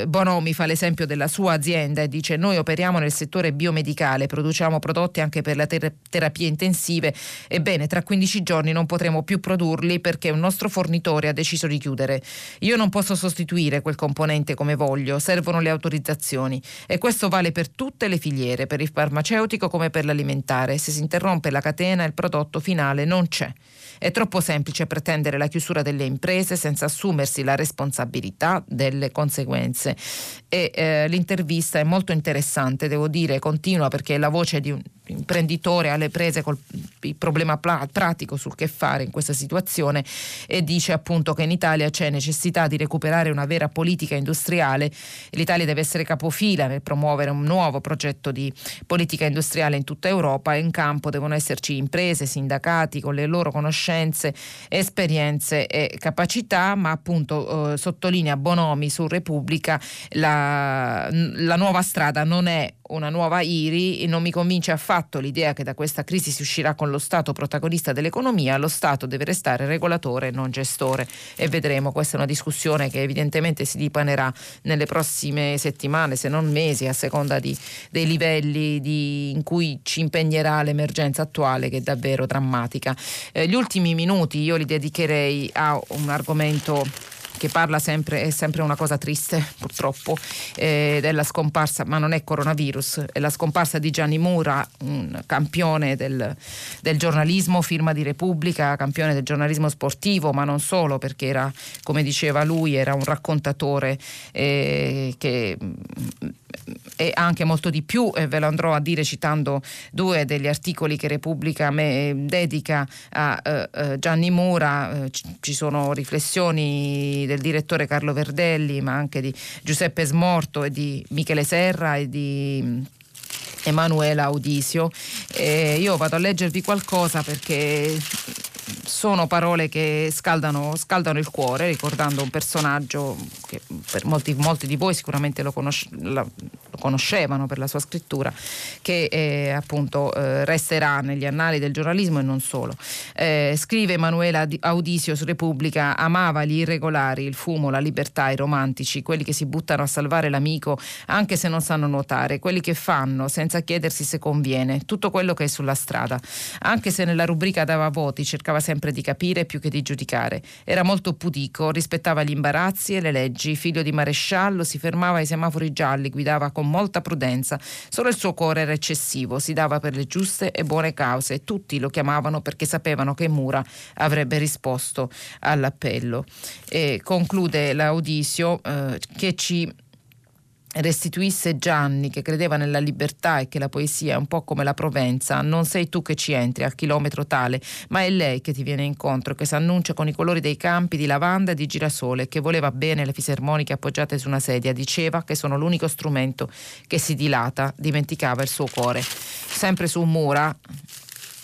Bonomi fa l'esempio della sua azienda e dice: noi operiamo nel settore biomedicale, produciamo prodotti anche per le terapie intensive, ebbene tra 15 giorni non potremo più produrli perché un nostro fornitore ha deciso di chiudere. Io non posso sostituire quel componente come voglio, servono le autorizzazioni, e questo vale per tutte le filiere, per il farmaceutico come per l'alimentare. Se si interrompe la catena il prodotto finale non c'è. È troppo semplice pretendere la chiusura delle imprese senza assumersi la responsabilità delle conseguenze. E l'intervista è molto interessante, devo dire, continua, perché è la voce di un imprenditore alle prese col problema pratico sul che fare in questa situazione, e dice appunto che in Italia c'è necessità di recuperare una vera politica industriale. L'Italia deve essere capofila nel promuovere un nuovo progetto di politica industriale in tutta Europa, e in campo devono esserci imprese, sindacati con le loro conoscenze, esperienze e capacità. Ma appunto sottolinea Bonomi su Repubblica, la nuova strada non è una nuova IRI, e non mi convince affatto l'idea che da questa crisi si uscirà con lo Stato protagonista dell'economia. Lo Stato deve restare regolatore, non gestore, e vedremo. Questa è una discussione che evidentemente si dipanerà nelle prossime settimane, se non mesi, a seconda dei livelli in cui ci impegnerà l'emergenza attuale, che è davvero drammatica. Gli ultimi minuti io li dedicherei a un argomento che parla sempre, è sempre una cosa triste purtroppo, della scomparsa, ma non è coronavirus, è la scomparsa di Gianni Mura, un campione del giornalismo, firma di Repubblica, campione del giornalismo sportivo, ma non solo, perché era, come diceva lui, era un raccontatore che è anche molto di più, e ve lo andrò a dire citando due degli articoli che Repubblica dedica a Gianni Mura. Ci sono riflessioni del direttore Carlo Verdelli, ma anche di Giuseppe Smorto e di Michele Serra e di Emanuela Audisio. Io vado a leggervi qualcosa perché sono parole che scaldano il cuore, ricordando un personaggio che per molti di voi sicuramente lo conoscevano per la sua scrittura, che appunto resterà negli annali del giornalismo e non solo. Scrive Emanuela Audisio su Repubblica: amava gli irregolari, il fumo, la libertà, i romantici, quelli che si buttano a salvare l'amico anche se non sanno nuotare, quelli che fanno senza chiedersi se conviene tutto quello che è sulla strada. Anche se nella rubrica dava voti, cercava sempre di capire più che di giudicare. Era molto pudico, rispettava gli imbarazzi e le leggi, figlio di maresciallo, si fermava ai semafori gialli, guidava con molta prudenza, solo il suo cuore era eccessivo, si dava per le giuste e buone cause. Tutti lo chiamavano perché sapevano che Mura avrebbe risposto all'appello. E conclude l'Audisio che ci restituisse Gianni, che credeva nella libertà e che la poesia è un po' come la Provenza: non sei tu che ci entri al chilometro tale, ma è lei che ti viene incontro, che s'annuncia con i colori dei campi di lavanda e di girasole, che voleva bene le fisarmoniche appoggiate su una sedia, diceva che sono l'unico strumento che si dilata, dimenticava il suo cuore. Sempre su Mura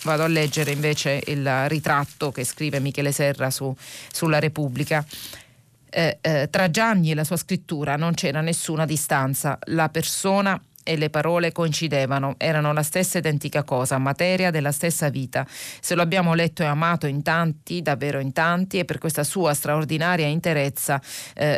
vado a leggere invece il ritratto che scrive Michele Serra sulla Repubblica. Tra Gianni e la sua scrittura non c'era nessuna distanza. La persona e le parole coincidevano, erano la stessa identica cosa, materia della stessa vita. Se lo abbiamo letto e amato in tanti, davvero in tanti, e per questa sua straordinaria interezza,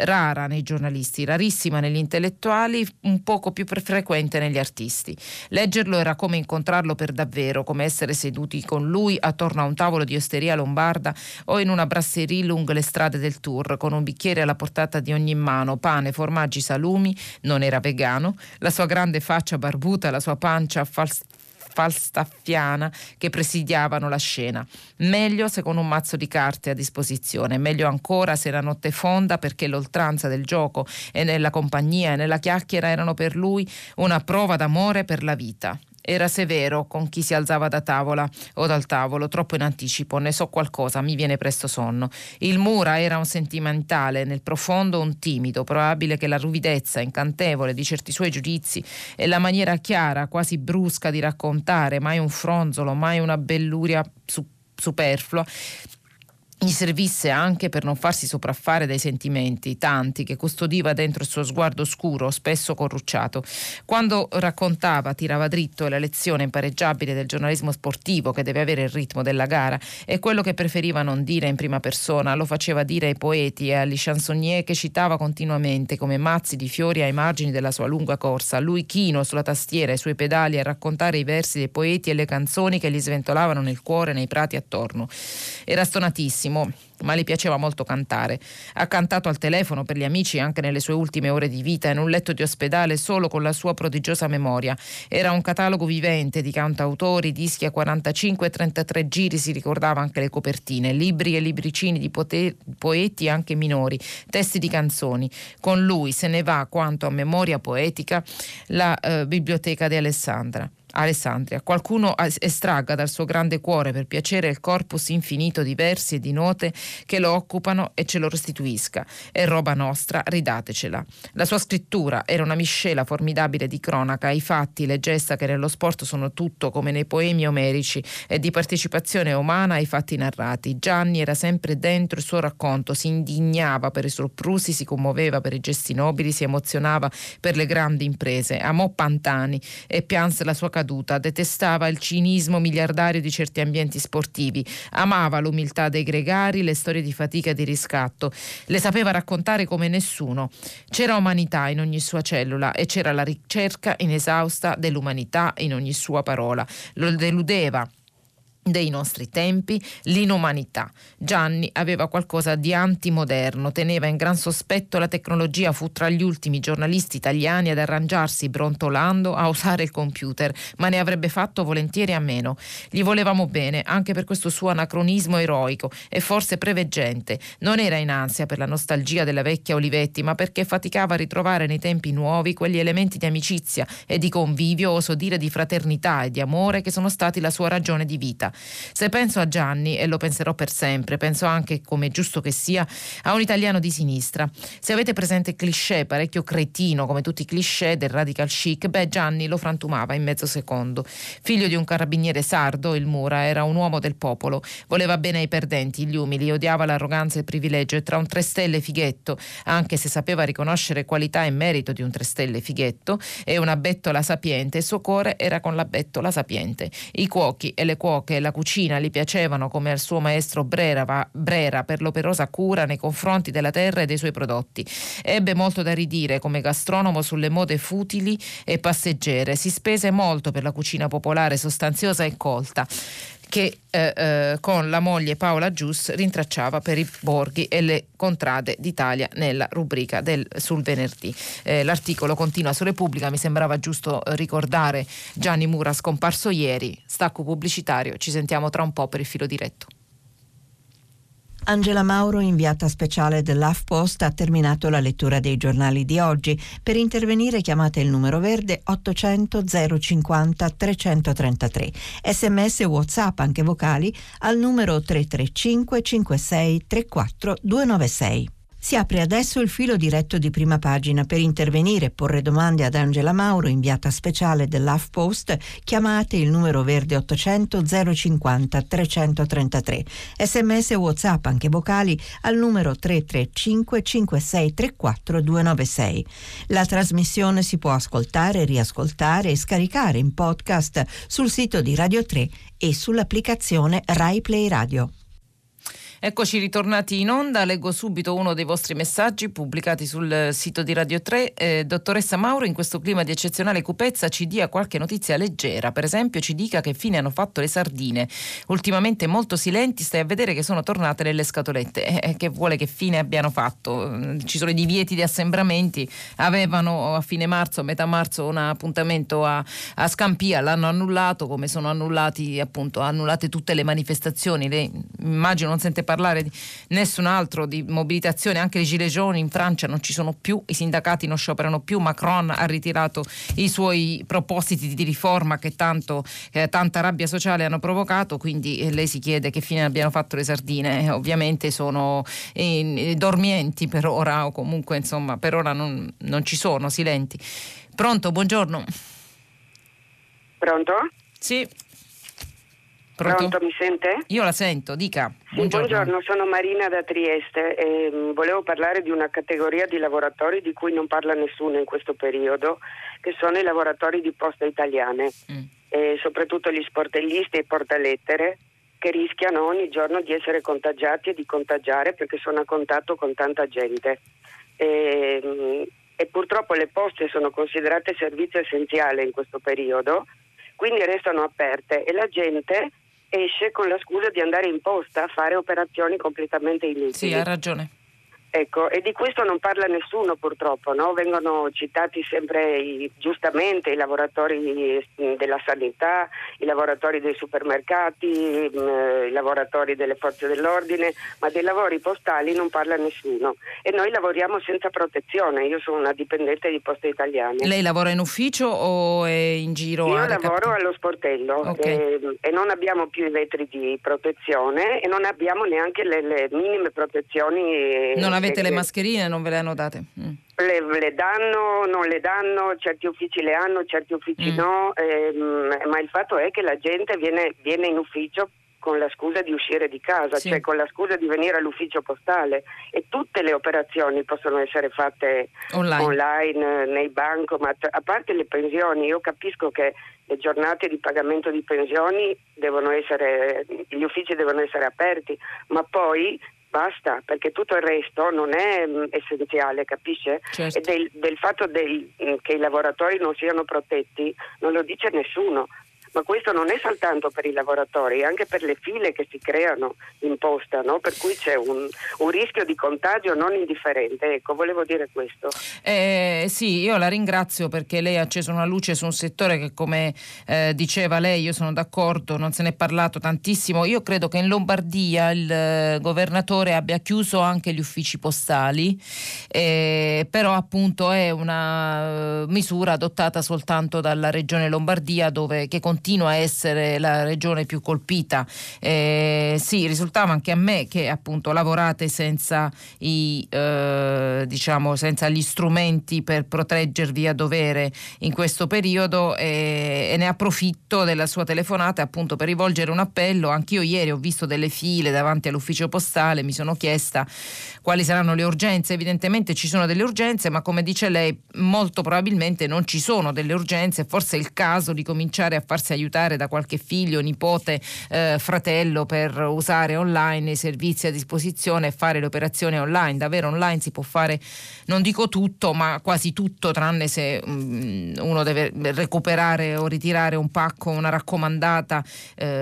rara nei giornalisti, rarissima negli intellettuali, un poco più frequente negli artisti. Leggerlo era come incontrarlo per davvero, come essere seduti con lui attorno a un tavolo di osteria lombarda o in una brasserie lungo le strade del Tour, con un bicchiere alla portata di ogni mano, pane, formaggi, salumi. Non era vegano, la sua grande faccia barbuta, la sua pancia falstaffiana che presidiavano la scena. Meglio se con un mazzo di carte a disposizione, meglio ancora se la notte fonda, perché l'oltranza del gioco e nella compagnia e nella chiacchiera erano per lui una prova d'amore per la vita. Era severo con chi si alzava da tavola o dal tavolo, troppo in anticipo, ne so qualcosa, mi viene presto sonno. Il Mura era un sentimentale, nel profondo un timido, probabile che la ruvidezza incantevole di certi suoi giudizi e la maniera chiara, quasi brusca di raccontare, mai un fronzolo, mai una belluria superflua, gli servisse anche per non farsi sopraffare dai sentimenti, tanti, che custodiva dentro il suo sguardo scuro, spesso corrucciato. Quando raccontava, tirava dritto, la lezione impareggiabile del giornalismo sportivo, che deve avere il ritmo della gara, e quello che preferiva non dire in prima persona lo faceva dire ai poeti e agli chansonnier che citava continuamente come mazzi di fiori ai margini della sua lunga corsa, lui chino sulla tastiera e i suoi pedali a raccontare i versi dei poeti e le canzoni che gli sventolavano nel cuore nei prati attorno. Era stonatissimo, ma le piaceva molto cantare. Ha cantato al telefono per gli amici anche nelle sue ultime ore di vita, in un letto di ospedale, solo con la sua prodigiosa memoria. Era un catalogo vivente di cantautori, dischi a 45 e 33 giri, si ricordava anche le copertine, libri e libricini di poeti anche minori, testi di canzoni. Con lui se ne va, quanto a memoria poetica, la biblioteca di Alessandria. Qualcuno estragga dal suo grande cuore per piacere il corpus infinito di versi e di note che lo occupano e ce lo restituisca. È roba nostra, ridatecela. La sua scrittura era una miscela formidabile di cronaca, i fatti, le gesta che nello sport sono tutto, come nei poemi omerici, e di partecipazione umana ai fatti narrati. Gianni era sempre dentro il suo racconto, si indignava per i soprusi, si commuoveva per i gesti nobili, si emozionava per le grandi imprese, amò Pantani e pianse la sua caduta. Detestava il cinismo miliardario di certi ambienti sportivi, amava l'umiltà dei gregari, le storie di fatica e di riscatto, le sapeva raccontare come nessuno. C'era umanità in ogni sua cellula e c'era la ricerca inesausta dell'umanità in ogni sua parola. Lo deludeva dei nostri tempi l'inumanità. Gianni aveva qualcosa di antimoderno, teneva in gran sospetto la tecnologia, fu tra gli ultimi giornalisti italiani ad arrangiarsi brontolando a usare il computer, ma ne avrebbe fatto volentieri a meno. Gli volevamo bene anche per questo suo anacronismo eroico e forse preveggente. Non era in ansia per la nostalgia della vecchia Olivetti, ma perché faticava a ritrovare nei tempi nuovi quegli elementi di amicizia e di convivio, oso dire di fraternità e di amore, che sono stati la sua ragione di vita. Se penso a Gianni, e lo penserò per sempre, penso anche, come giusto che sia, a un italiano di sinistra. Se avete presente il cliché, parecchio cretino come tutti i cliché del radical chic, beh, Gianni lo frantumava in mezzo secondo. Figlio di un carabiniere sardo, il Mura era un uomo del popolo, voleva bene ai perdenti, gli umili, odiava l'arroganza e il privilegio, e tra un 3 Stelle fighetto, anche se sapeva riconoscere qualità e merito di un 3 Stelle fighetto, e una bettola sapiente, il suo cuore era con la bettola sapiente. I cuochi e le cuoche, la cucina gli piacevano, come al suo maestro Brera per l'operosa cura nei confronti della terra e dei suoi prodotti. Ebbe molto da ridire come gastronomo sulle mode futili e passeggere, si spese molto per la cucina popolare, sostanziosa e colta, che con la moglie Paola Gius rintracciava per i borghi e le contrade d'Italia nella rubrica sul venerdì. L'articolo continua su Repubblica, mi sembrava giusto ricordare Gianni Mura, scomparso ieri. Stacco pubblicitario, ci sentiamo tra un po' per il filo diretto. Angela Mauro, inviata speciale dell'AFPost, ha terminato la lettura dei giornali di oggi. Per intervenire chiamate il numero verde 800 050 333. SMS e WhatsApp, anche vocali, al numero 335 56 34 296. Si apre adesso il filo diretto di Prima Pagina per intervenire e porre domande ad Angela Mauro, inviata speciale dell'AFPost. Chiamate il numero verde 800 050 333. SMS e WhatsApp, anche vocali, al numero 335 5634 296. La trasmissione si può ascoltare, riascoltare e scaricare in podcast sul sito di Radio 3 e sull'applicazione Rai Play Radio. Eccoci ritornati in onda, leggo subito uno dei vostri messaggi pubblicati sul sito di Radio 3. Dottoressa Mauro, in questo clima di eccezionale cupezza ci dia qualche notizia leggera, per esempio ci dica che fine hanno fatto le sardine, ultimamente molto silenti, stai a vedere che sono tornate nelle scatolette. Che vuole che fine abbiano fatto? Ci sono i divieti di assembramenti, avevano a fine marzo, a metà marzo un appuntamento a Scampia, l'hanno annullato, come sono annullati appunto annullate tutte le manifestazioni. Lei immagino non sente parlare di nessun altro di mobilitazione, anche i gilets jaunes in Francia non ci sono più, i sindacati non scioperano più, Macron ha ritirato i suoi propositi di riforma che tanta rabbia sociale hanno provocato, quindi lei si chiede che fine abbiano fatto le sardine. Ovviamente sono dormienti per ora, o comunque insomma per ora non ci sono, silenti. Pronto, buongiorno. Pronto? Sì. Pronto, mi sente? Io la sento, dica. Buongiorno. Buongiorno, sono Marina da Trieste e volevo parlare di una categoria di lavoratori di cui non parla nessuno in questo periodo, che sono i lavoratori di Poste Italiane, e soprattutto gli sportellisti e i portalettere, che rischiano ogni giorno di essere contagiati e di contagiare perché sono a contatto con tanta gente. E purtroppo le poste sono considerate servizio essenziale in questo periodo, quindi restano aperte e la gente esce con la scusa di andare in posta a fare operazioni completamente inutili. Sì, ha ragione. Ecco, e di questo non parla nessuno purtroppo, no? Vengono citati sempre giustamente i lavoratori della sanità, i lavoratori dei supermercati, i lavoratori delle forze dell'ordine, ma dei lavori postali non parla nessuno. E noi lavoriamo senza protezione, io sono una dipendente di Poste Italiane. Lei lavora in ufficio o è in giro? Io lavoro allo sportello, okay. E non abbiamo più i vetri di protezione e non abbiamo neanche le minime protezioni. Non avete le mascherine, non ve le hanno date? Le danno, non le danno, certi uffici le hanno, certi uffici no, ma il fatto è che la gente viene in ufficio con la scusa di uscire di casa, sì. Cioè con la scusa di venire all'ufficio postale, e tutte le operazioni possono essere fatte online nei bancomat, a parte le pensioni. Io capisco che le giornate di pagamento di pensioni gli uffici devono essere aperti, ma poi basta, perché tutto il resto non è essenziale, capisce? Certo. E del fatto che i lavoratori non siano protetti non lo dice nessuno, ma questo non è soltanto per i lavoratori, anche per le file che si creano in posta, no? Per cui c'è un rischio di contagio non indifferente, ecco, volevo dire questo. Sì, io la ringrazio perché lei ha acceso una luce su un settore che, come diceva lei, io sono d'accordo, non se ne è parlato tantissimo. Io credo che in Lombardia il governatore abbia chiuso anche gli uffici postali, però appunto è una misura adottata soltanto dalla regione Lombardia, che continua a essere la regione più colpita. Sì, risultava anche a me che appunto lavorate senza senza gli strumenti per proteggervi a dovere in questo periodo, e ne approfitto della sua telefonata appunto per rivolgere un appello. Anch'io ieri ho visto delle file davanti all'ufficio postale, mi sono chiesta quali saranno le urgenze. Evidentemente ci sono delle urgenze, ma come dice lei molto probabilmente non ci sono delle urgenze, forse è il caso di cominciare a farsi aiutare da qualche figlio, nipote, fratello, per usare online i servizi a disposizione e fare le operazioni online. Davvero online si può fare, non dico tutto, ma quasi tutto, tranne se uno deve recuperare o ritirare un pacco, una raccomandata,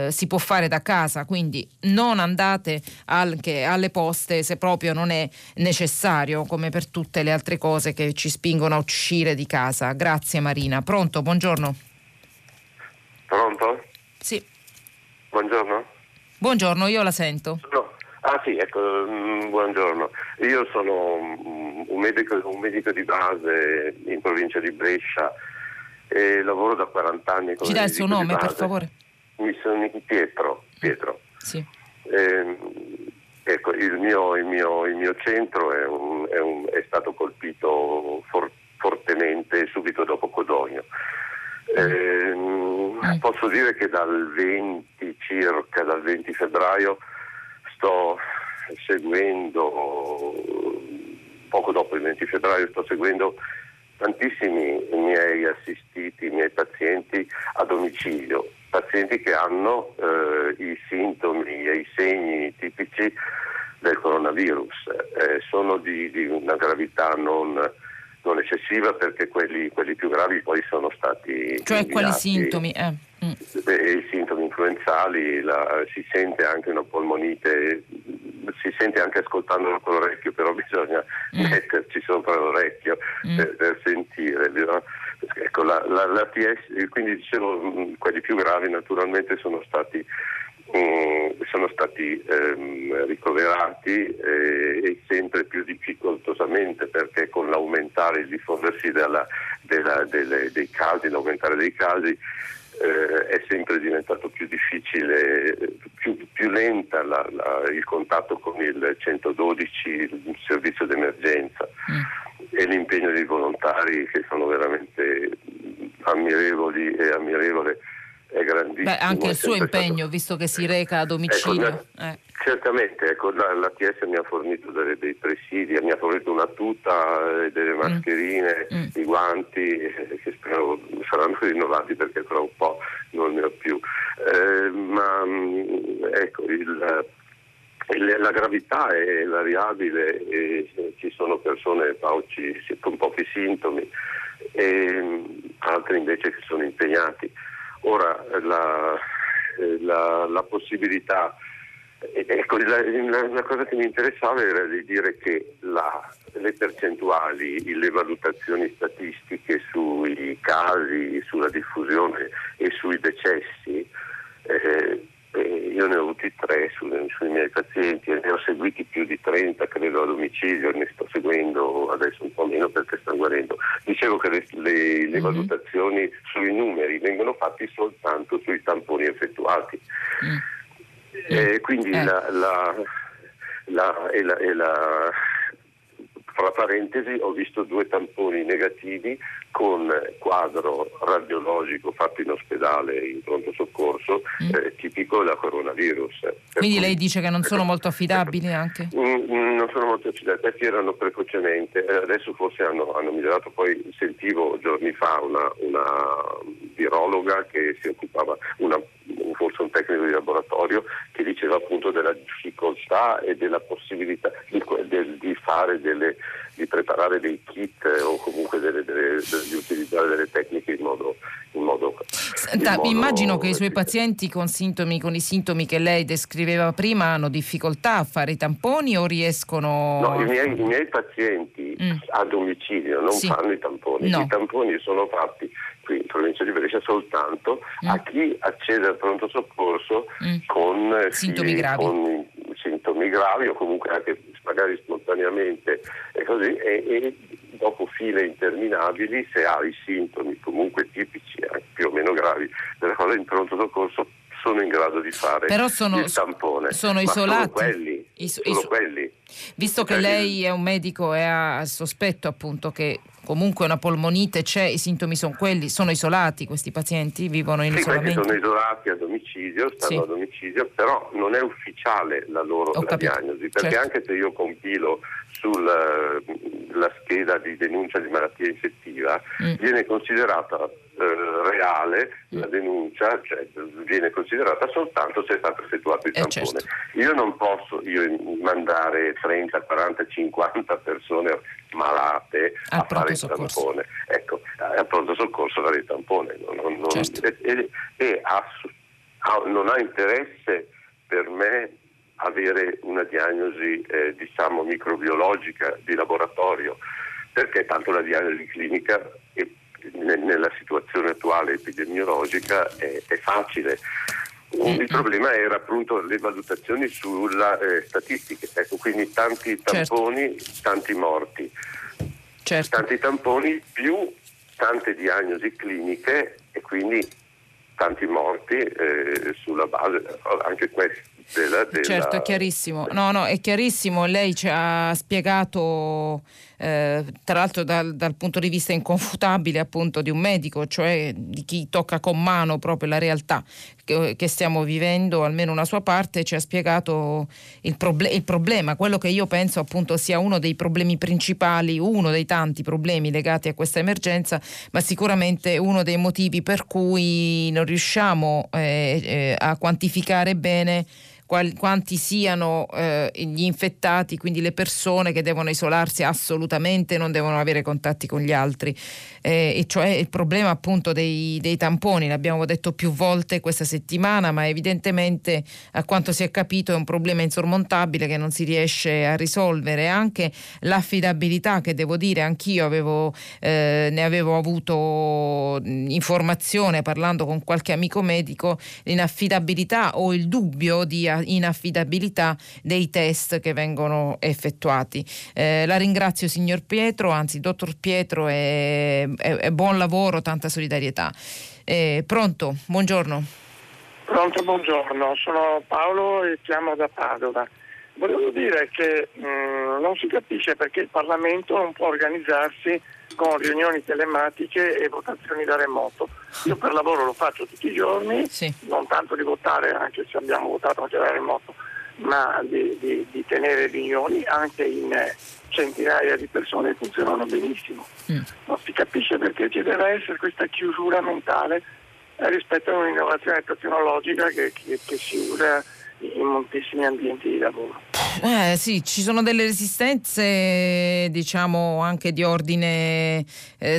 si può fare da casa, quindi non andate anche alle poste se proprio non è necessario, come per tutte le altre cose che ci spingono a uscire di casa. Grazie Marina. Pronto, buongiorno. Pronto? Sì. Buongiorno? Buongiorno, io la sento. No. Ah sì, ecco, buongiorno. Io sono un medico di base in provincia di Brescia e lavoro da 40 anni come medico di base. Ci dai il suo nome, per favore? Mi sono Pietro. Sì. Ecco, il mio centro è un è stato colpito fortemente subito dopo Codogno. Posso dire che dal 20 febbraio sto seguendo tantissimi miei assistiti, miei pazienti a domicilio, pazienti che hanno i sintomi e i segni tipici del coronavirus, sono di una gravità non eccessiva, perché quelli più gravi poi sono stati... Cioè quali sintomi? I sintomi influenzali, si sente anche una polmonite, si sente anche ascoltandolo con l'orecchio, però bisogna metterci sopra l'orecchio per sentire. Ecco, l'ATS, quindi dicevo, quelli più gravi naturalmente sono stati ricoverati e sempre più difficoltosamente, perché con l'aumentare e il diffondersi dei casi, l'aumentare dei casi, è sempre diventato più difficile, più lenta il contatto con il 112, il servizio d'emergenza, e l'impegno dei volontari, che sono veramente ammirevoli e ammirevole. Beh, anche il suo impegno, visto che si reca a domicilio. Certamente, ecco, l'ATS mi ha fornito dei presidi, mi ha fornito una tuta, delle mascherine, i guanti, che spero saranno rinnovati, perché tra un po' non ne ho più. Ecco, la gravità è variabile, ci sono persone con pochi sintomi e altri invece che sono impegnati. Ora la possibilità, ecco, la cosa che mi interessava era di dire che le percentuali, le valutazioni statistiche sui casi, sulla diffusione e sui decessi, io ne ho avuti 3 sui miei pazienti e ne ho seguiti più di 30, credo, a domicilio, ne sto seguendo adesso un po' meno perché sta guarendo. Dicevo che le valutazioni sui numeri vengono fatte soltanto sui tamponi effettuati. Quindi fra parentesi, ho visto 2 tamponi negativi con quadro radiologico fatto in ospedale, in pronto soccorso, tipico da coronavirus. Quindi lei dice che non sono molto affidabili anche? Non sono molto affidabili, perché erano precocemente, adesso forse hanno migliorato. Poi sentivo giorni fa una virologa che si occupava, forse un tecnico di laboratorio, che diceva appunto della difficoltà e della possibilità di fare di preparare dei kit, o comunque di utilizzare delle tecniche in modo. Immagino che i suoi pazienti con i sintomi che lei descriveva prima hanno difficoltà a fare i tamponi, o riescono? No, i miei pazienti a domicilio non fanno i tamponi. No. I tamponi sono fatti qui in provincia di Brescia soltanto a chi accede al pronto soccorso con sintomi gravi. Con sintomi gravi, o comunque anche magari spontaneamente, e così, e dopo file interminabili, se ha i sintomi comunque tipici, anche più o meno gravi, della cosa, in pronto soccorso sono in grado di fare il tampone. Sono isolati. Solo quelli. Visto che lei è un medico e ha il sospetto appunto che comunque una polmonite c'è, i sintomi sono quelli, sono isolati questi pazienti? Vivono in isolamento? Sono isolati a domicilio, stanno a domicilio, però non è ufficiale la diagnosi, perché anche se io compilo sulla scheda di denuncia di malattia infettiva, viene considerata reale la denuncia, cioè viene considerata soltanto se è stato effettuato il tampone. Io non posso mandare 30, 40, 50 persone malate a fare il tampone. Ecco, a pronto soccorso fare il tampone non ha interesse per me avere una diagnosi diciamo microbiologica di laboratorio, perché tanto la diagnosi clinica nella situazione attuale epidemiologica è facile. Il problema era appunto le valutazioni sulla statistiche, ecco, quindi tanti tamponi, tanti morti, tanti tamponi più tante diagnosi cliniche e quindi tanti morti sulla base anche questo Certo, è chiarissimo. No, è chiarissimo. Lei ci ha spiegato, tra l'altro dal punto di vista inconfutabile appunto di un medico, cioè di chi tocca con mano proprio la realtà che stiamo vivendo, almeno una sua parte, ci ha spiegato il problema, quello che io penso appunto sia uno dei problemi principali, uno dei tanti problemi legati a questa emergenza, ma sicuramente uno dei motivi per cui non riusciamo a quantificare bene quanti siano gli infettati, quindi le persone che devono isolarsi assolutamente, non devono avere contatti con gli altri, e cioè il problema appunto dei tamponi, l'abbiamo detto più volte questa settimana, ma evidentemente a quanto si è capito è un problema insormontabile che non si riesce a risolvere. Anche l'affidabilità, che devo dire anch'io ne avevo avuto informazione parlando con qualche amico medico, l'inaffidabilità o il dubbio di inaffidabilità dei test che vengono effettuati. La ringrazio signor Pietro, anzi dottor Pietro, e buon lavoro, tanta solidarietà. Pronto? Buongiorno. Pronto, buongiorno, sono Paolo e chiamo da Padova. Volevo dire che non si capisce perché il Parlamento non può organizzarsi con riunioni telematiche e votazioni da remoto. Io per lavoro lo faccio tutti i giorni, sì. Non tanto di votare, anche se abbiamo votato anche da remoto, ma di tenere riunioni anche in centinaia di persone, funzionano benissimo. Non si capisce perché ci deve essere questa chiusura mentale rispetto a un'innovazione tecnologica che si usa in moltissimi ambienti di lavoro. Sì, ci sono delle resistenze, diciamo anche di ordine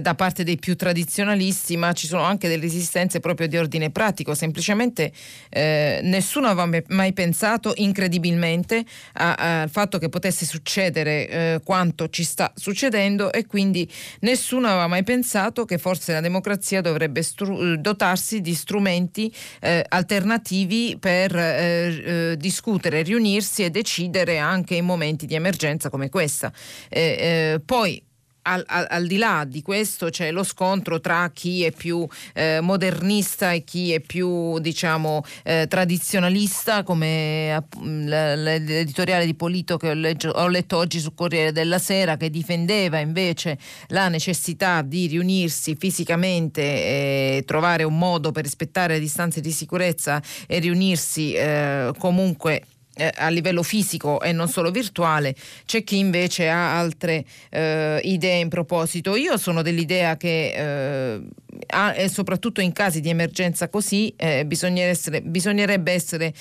da parte dei più tradizionalisti, ma ci sono anche delle resistenze proprio di ordine pratico. Semplicemente nessuno aveva mai pensato, incredibilmente, al fatto che potesse succedere quanto ci sta succedendo, e quindi nessuno aveva mai pensato che forse la democrazia dovrebbe dotarsi di strumenti alternativi per discutere, riunirsi e decidere anche in momenti di emergenza come questa. Poi al di là di questo c'è lo scontro tra chi è più modernista e chi è più tradizionalista, come l'editoriale di Polito che ho letto oggi sul Corriere della Sera, che difendeva invece la necessità di riunirsi fisicamente e trovare un modo per rispettare le distanze di sicurezza e riunirsi comunque a livello fisico e non solo virtuale. C'è chi invece ha altre idee in proposito. Io sono dell'idea che soprattutto in casi di emergenza così bisognerebbe essere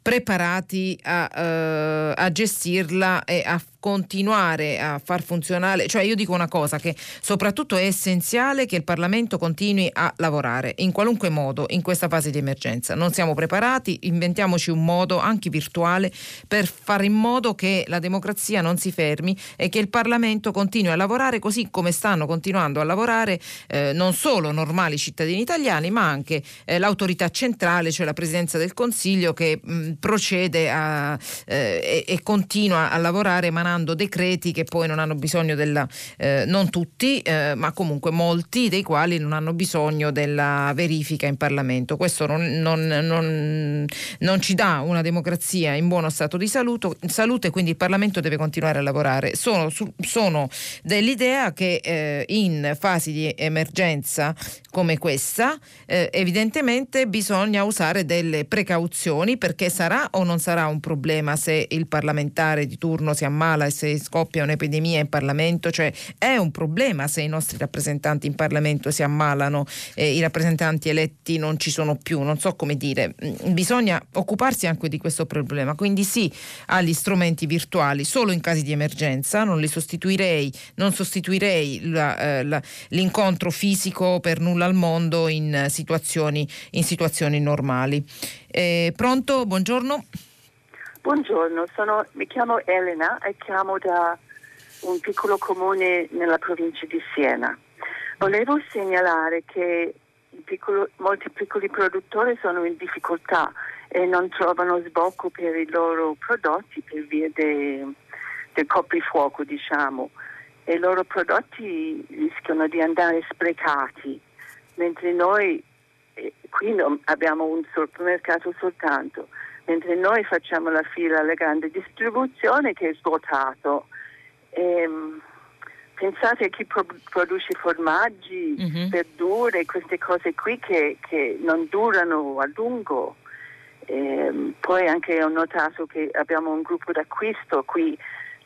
preparati a gestirla e a continuare a far funzionare, cioè io dico una cosa, che soprattutto è essenziale che il Parlamento continui a lavorare in qualunque modo in questa fase di emergenza. Non siamo preparati, inventiamoci un modo anche virtuale per fare in modo che la democrazia non si fermi e che il Parlamento continui a lavorare così come stanno continuando a lavorare non solo normali cittadini italiani, ma anche l'autorità centrale, cioè la Presidenza del Consiglio, che procede e continua a lavorare emanando decreti che poi non hanno bisogno non tutti, ma comunque molti dei quali non hanno bisogno della verifica in Parlamento. Questo non ci dà una democrazia in buono stato di salute, quindi il Parlamento deve continuare a lavorare. Sono dell'idea che in fasi di emergenza come questa evidentemente bisogna usare delle precauzioni, perché sarà o non sarà un problema se il parlamentare di turno si ammala e se scoppia un'epidemia in Parlamento, cioè è un problema se i nostri rappresentanti in Parlamento si ammalano e i rappresentanti eletti non ci sono più, non so come dire. Bisogna occuparsi anche di questo problema, quindi sì agli strumenti virtuali solo in casi di emergenza, non sostituirei l'incontro fisico per nulla al mondo in situazioni normali. Pronto? Buongiorno. Buongiorno, mi chiamo Elena e chiamo da un piccolo comune nella provincia di Siena. Volevo segnalare che molti piccoli produttori sono in difficoltà e non trovano sbocco per i loro prodotti per via del coprifuoco, diciamo. E i loro prodotti rischiano di andare sprecati, mentre noi qui abbiamo un supermercato soltanto, mentre noi facciamo la fila alla grande distribuzione che è svuotato. Pensate a chi produce formaggi, verdure, queste cose qui che non durano a lungo. Poi anche ho notato che abbiamo un gruppo d'acquisto qui,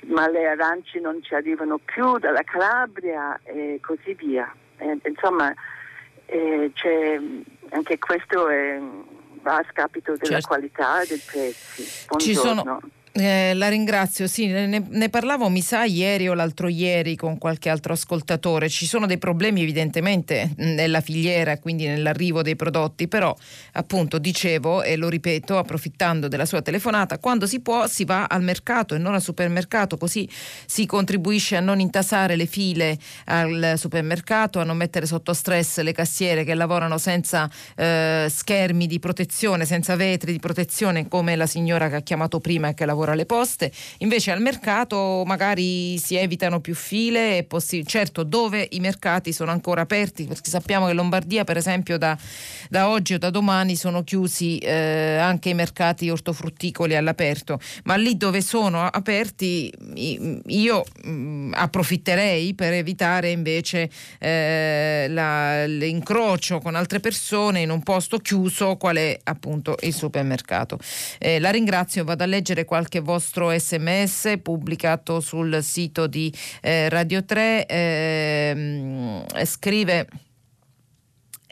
ma le arance non ci arrivano più dalla Calabria e così via. Insomma, c'è anche questo va a scapito della qualità dei prezzi. La ringrazio, sì, ne parlavo mi sa ieri o l'altro ieri con qualche altro ascoltatore. Ci sono dei problemi evidentemente nella filiera, quindi nell'arrivo dei prodotti, però appunto dicevo e lo ripeto approfittando della sua telefonata, quando si può si va al mercato e non al supermercato, così si contribuisce a non intasare le file al supermercato, a non mettere sotto stress le cassiere che lavorano senza schermi di protezione, senza vetri di protezione, come la signora che ha chiamato prima e che lavora alle poste. Invece al mercato magari si evitano più file, certo dove i mercati sono ancora aperti, perché sappiamo che in Lombardia per esempio da oggi o da domani sono chiusi anche i mercati ortofrutticoli all'aperto, ma lì dove sono aperti io approfitterei per evitare invece l'incrocio con altre persone in un posto chiuso qual è appunto il supermercato. La ringrazio, vado a leggere qualche vostro sms pubblicato sul sito di Radio 3. Scrive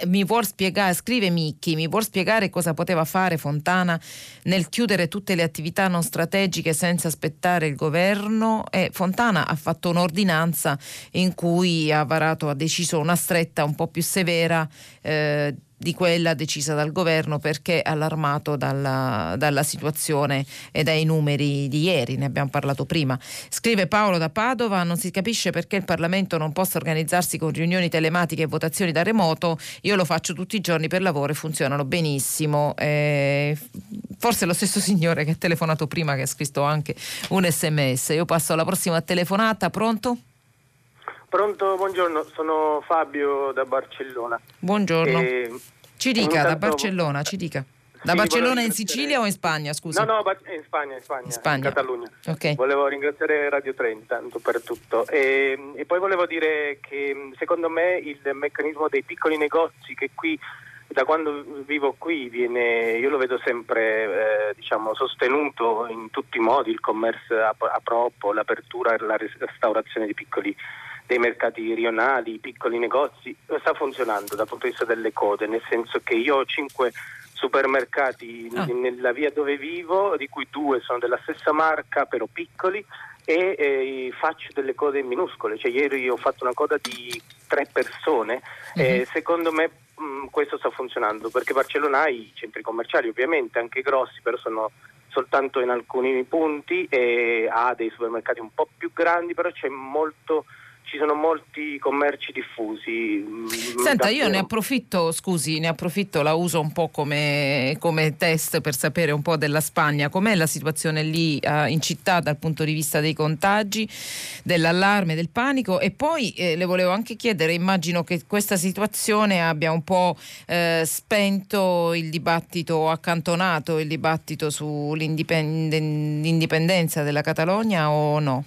Micchi, mi vuol spiegare cosa poteva fare Fontana nel chiudere tutte le attività non strategiche senza aspettare il governo? Fontana ha fatto un'ordinanza in cui ha deciso una stretta un po' più severa di quella decisa dal governo, perché allarmato dalla situazione e dai numeri di ieri, ne abbiamo parlato prima. Scrive Paolo da Padova, non si capisce perché il Parlamento non possa organizzarsi con riunioni telematiche e votazioni da remoto, io lo faccio tutti i giorni per lavoro e funzionano benissimo. Forse lo stesso signore che ha telefonato prima, che ha scritto anche un sms. Io passo alla prossima telefonata. Pronto, buongiorno, sono Fabio da Barcellona. Buongiorno. Ci dica. Da Barcellona in Sicilia o in Spagna, scusa? No, in Spagna. In Catalogna. Okay. Volevo ringraziare Radio 3 intanto per tutto. E poi volevo dire che secondo me il meccanismo dei piccoli negozi, che qui, da quando vivo qui, io lo vedo sempre sostenuto in tutti i modi, il commercio a proprio, l'apertura e la restaurazione dei mercati rionali, i piccoli negozi, sta funzionando dal punto di vista delle code, nel senso che io ho 5 supermercati nella via dove vivo, di cui 2 sono della stessa marca, però piccoli, e faccio delle code minuscole. Cioè ieri ho fatto una coda di 3 persone, e secondo me questo sta funzionando, perché Barcellona ha i centri commerciali ovviamente, anche grossi, però sono soltanto in alcuni punti, e ha dei supermercati un po' più grandi, però ci sono molti commerci diffusi. Senta, io ne approfitto, la uso un po' come test per sapere un po' della Spagna. Com'è la situazione lì in città dal punto di vista dei contagi, dell'allarme, del panico? E poi le volevo anche chiedere, immagino che questa situazione abbia un po' spento il dibattito, accantonato il dibattito sull'indipendenza della Catalogna, o no?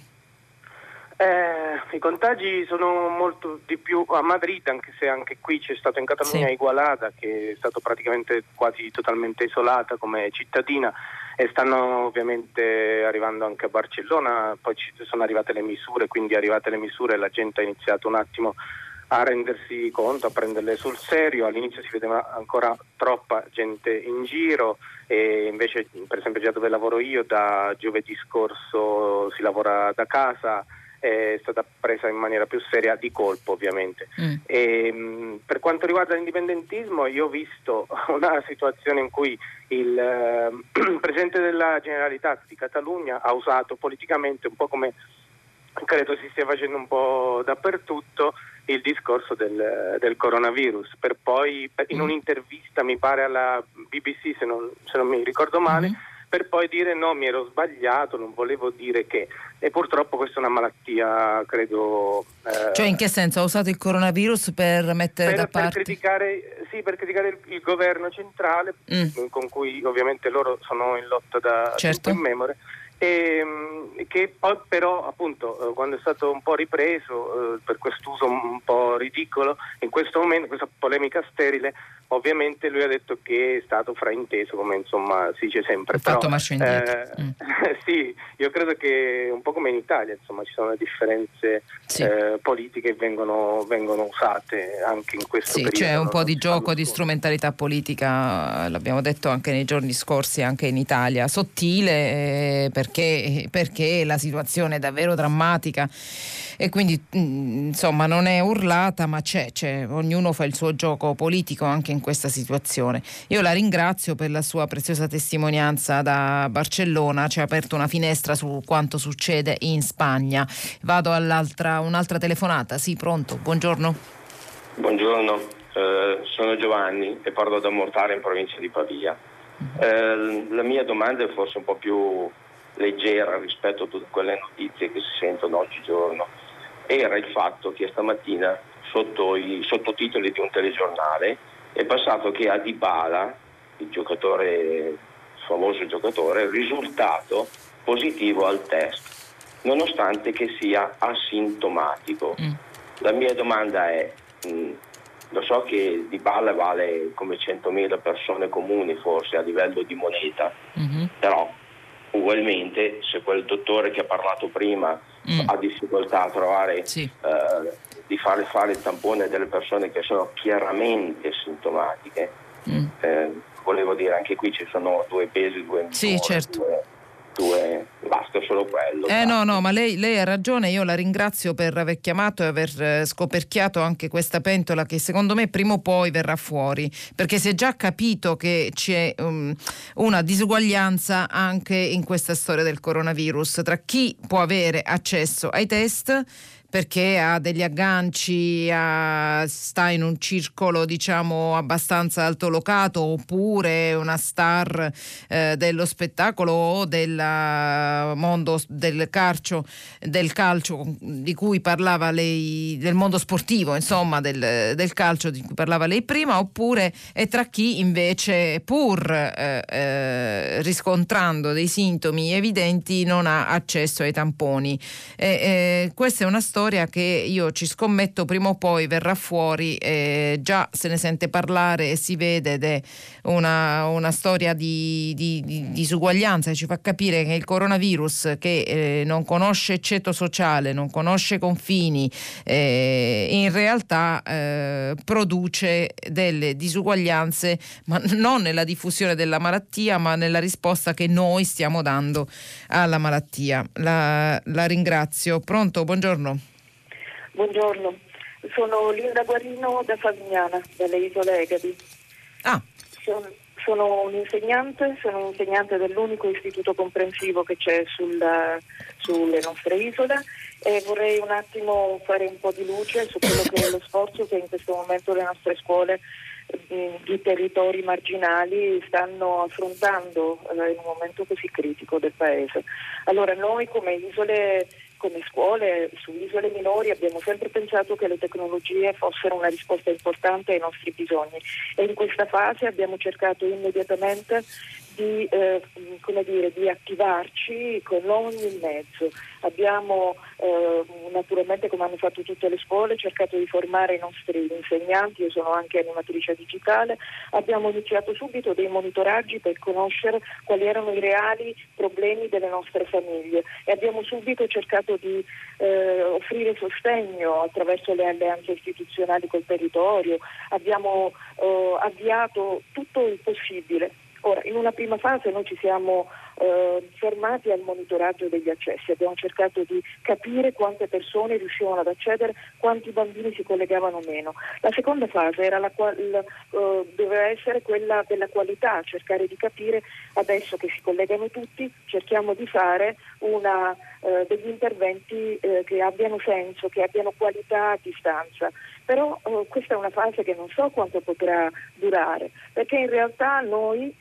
I contagi sono molto di più a Madrid, anche se anche qui c'è stato in Catalogna Igualada, che è stata praticamente quasi totalmente isolata come cittadina, e stanno ovviamente arrivando anche a Barcellona. Poi sono arrivate le misure, la gente ha iniziato un attimo a rendersi conto, a prenderle sul serio. All'inizio si vedeva ancora troppa gente in giro, e invece per esempio già dove lavoro io da giovedì scorso si lavora da casa, è stata presa in maniera più seria di colpo ovviamente. E, per quanto riguarda l'indipendentismo, io ho visto una situazione in cui il presidente della Generalitat di Catalogna ha usato politicamente, un po' come credo si stia facendo un po' dappertutto, il discorso del coronavirus, per poi in un'intervista mi pare alla BBC, se non mi ricordo male, per poi dire no, mi ero sbagliato, non volevo dire che. E purtroppo questa è una malattia, credo... Cioè in che senso? Ha usato il coronavirus per mettere da parte? Per criticare il governo centrale, con cui ovviamente loro sono in lotta da tempo immemore, che poi però appunto quando è stato un po' ripreso per quest'uso un po' ridicolo in questo momento, questa polemica sterile, ovviamente lui ha detto che è stato frainteso, come insomma si dice sempre, fatto marcia indietro. Sì, io credo che un po' come in Italia, insomma, ci sono le differenze politiche che vengono usate anche in questo periodo. Sì, c'è un po' di gioco di strumentalità politica, l'abbiamo detto anche nei giorni scorsi, anche in Italia, sottile, perché la situazione è davvero drammatica e quindi insomma non è urlata, ma c'è, ognuno fa il suo gioco politico anche in questa situazione. Io la ringrazio per la sua preziosa testimonianza da Barcellona, ci ha aperto una finestra su quanto succede in Spagna. Vado un'altra telefonata. Sì, pronto, buongiorno. Buongiorno, sono Giovanni e parlo da Mortara in provincia di Pavia. La mia domanda è forse un po' più leggera rispetto a tutte quelle notizie che si sentono oggigiorno. Era il fatto che stamattina sotto i sottotitoli di un telegiornale è passato che a Dybala, il famoso giocatore, risultato positivo al test, nonostante che sia asintomatico. La mia domanda è, lo so che Dybala vale come 100.000 persone comuni forse a livello di moneta, però ugualmente se quel dottore che ha parlato prima ha difficoltà a trovare di fare il tampone delle persone che sono chiaramente sintomatiche, volevo dire, anche qui ci sono due pesi, due misure, basta solo quello. No, ma lei ha ragione, io la ringrazio per aver chiamato e aver scoperchiato anche questa pentola che secondo me prima o poi verrà fuori, perché si è già capito che c'è una disuguaglianza anche in questa storia del coronavirus tra chi può avere accesso ai test perché ha degli agganci, sta in un circolo diciamo abbastanza altolocato, oppure una star dello spettacolo o del mondo del calcio di cui parlava lei, del mondo sportivo insomma, del calcio di cui parlava lei prima, oppure è tra chi invece pur riscontrando dei sintomi evidenti non ha accesso ai tamponi. Questa è una storia che io ci scommetto prima o poi verrà fuori, già se ne sente parlare e si vede, ed è una storia di disuguaglianza che ci fa capire che il coronavirus, che non conosce ceto sociale, non conosce confini, in realtà produce delle disuguaglianze, ma non nella diffusione della malattia ma nella risposta che noi stiamo dando alla malattia. La ringrazio. Pronto, buongiorno. Buongiorno, sono Linda Guarino da Favignana, dalle Isole Egadi. Sono un'insegnante dell'unico istituto comprensivo che c'è sulle nostre isole e vorrei un attimo fare un po' di luce su quello che è lo sforzo che in questo momento le nostre scuole di territori marginali stanno affrontando in un momento così critico del paese. Allora, noi come isole, come scuole su isole minori, abbiamo sempre pensato che le tecnologie fossero una risposta importante ai nostri bisogni e in questa fase abbiamo cercato immediatamente di attivarci con ogni mezzo. Abbiamo naturalmente, come hanno fatto tutte le scuole, cercato di formare i nostri insegnanti, io sono anche animatrice digitale, abbiamo iniziato subito dei monitoraggi per conoscere quali erano i reali problemi delle nostre famiglie e abbiamo subito cercato di offrire sostegno attraverso le alleanze istituzionali col territorio, abbiamo avviato tutto il possibile. Ora, in una prima fase noi ci siamo fermati al monitoraggio degli accessi, abbiamo cercato di capire quante persone riuscivano ad accedere, quanti bambini si collegavano meno. La seconda fase era doveva essere quella della qualità, cercare di capire adesso che si collegano tutti, cerchiamo di fare degli interventi che abbiano senso, che abbiano qualità a distanza. Però questa è una fase che non so quanto potrà durare, perché in realtà noi,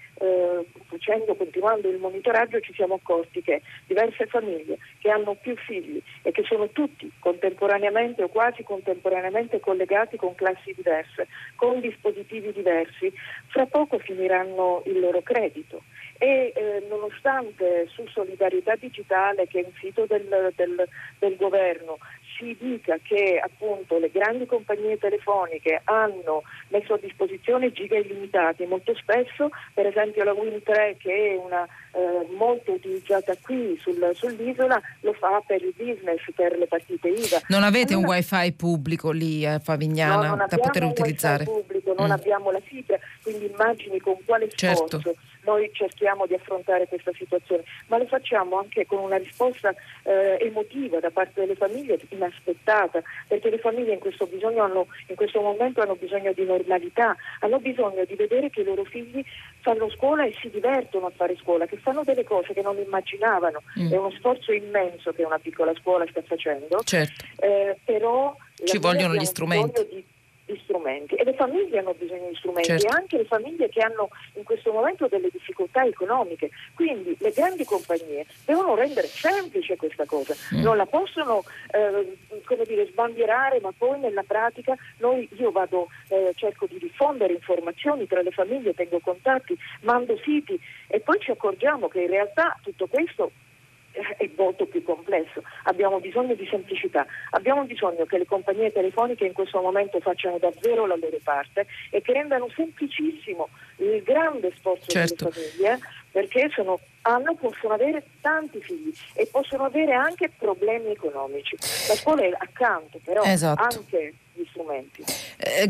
continuando il monitoraggio, ci siamo accorti che diverse famiglie che hanno più figli e che sono tutti contemporaneamente o quasi contemporaneamente collegati con classi diverse, con dispositivi diversi, fra poco finiranno il loro credito. E nonostante su Solidarietà Digitale, che è un sito del governo, si dica che appunto le grandi compagnie telefoniche hanno messo a disposizione giga illimitati, molto spesso, per esempio la Win 3, che è una molto utilizzata qui sull'isola, lo fa per il business, per le partite IVA. Non avete un wifi pubblico lì a Favignana da poter utilizzare? No, non abbiamo un wifi pubblico, non abbiamo la fibra, quindi immagini con quale sforzo. Certo. Noi cerchiamo di affrontare questa situazione, ma lo facciamo anche con una risposta emotiva da parte delle famiglie, inaspettata, perché le famiglie in questo momento hanno bisogno di normalità, hanno bisogno di vedere che i loro figli fanno scuola e si divertono a fare scuola, che fanno delle cose che non immaginavano. È uno sforzo immenso che una piccola scuola sta facendo, certo. Però ci vogliono gli strumenti. E le famiglie hanno bisogno di strumenti, certo. E anche le famiglie che hanno in questo momento delle difficoltà economiche, quindi le grandi compagnie devono rendere semplice questa cosa, non la possono sbandierare, ma poi nella pratica cerco di diffondere informazioni tra le famiglie, tengo contatti, mando siti e poi ci accorgiamo che in realtà tutto questo è molto più complesso. Abbiamo bisogno di semplicità, abbiamo bisogno che le compagnie telefoniche in questo momento facciano davvero la loro parte e che rendano semplicissimo il grande sforzo, certo, delle famiglie, perché possono avere tanti figli e possono avere anche problemi economici. La scuola è accanto, però, esatto, anche gli strumenti.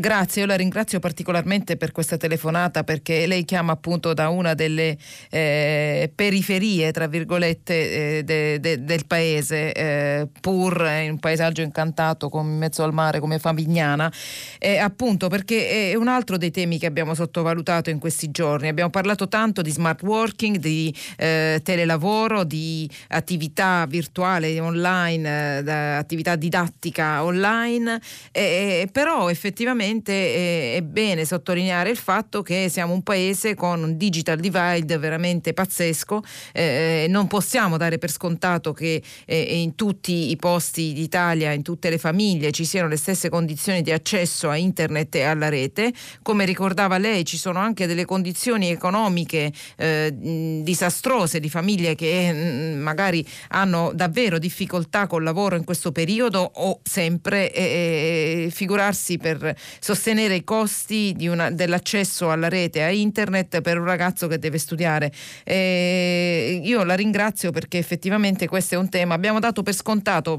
Grazie, io la ringrazio particolarmente per questa telefonata, perché lei chiama appunto da una delle periferie, tra virgolette, del paese, pur in un paesaggio incantato con mezzo al mare come Favignana, appunto perché è un altro dei temi che abbiamo sottovalutato in questi giorni. Abbiamo parlato tanto di smart working, di telelavoro, di attività virtuale online, attività didattica online, però effettivamente è bene sottolineare il fatto che siamo un paese con un digital divide veramente pazzesco. Non possiamo dare per scontato che in tutti i posti d'Italia, in tutte le famiglie, ci siano le stesse condizioni di accesso a internet e alla rete. Come ricordava lei, ci sono anche delle condizioni economiche disastrose di famiglie che magari hanno davvero difficoltà col lavoro in questo periodo o sempre, figurarsi per sostenere i costi dell'accesso alla rete, a internet, per un ragazzo che deve studiare. Io la ringrazio perché effettivamente questo è un tema. Abbiamo dato per scontato,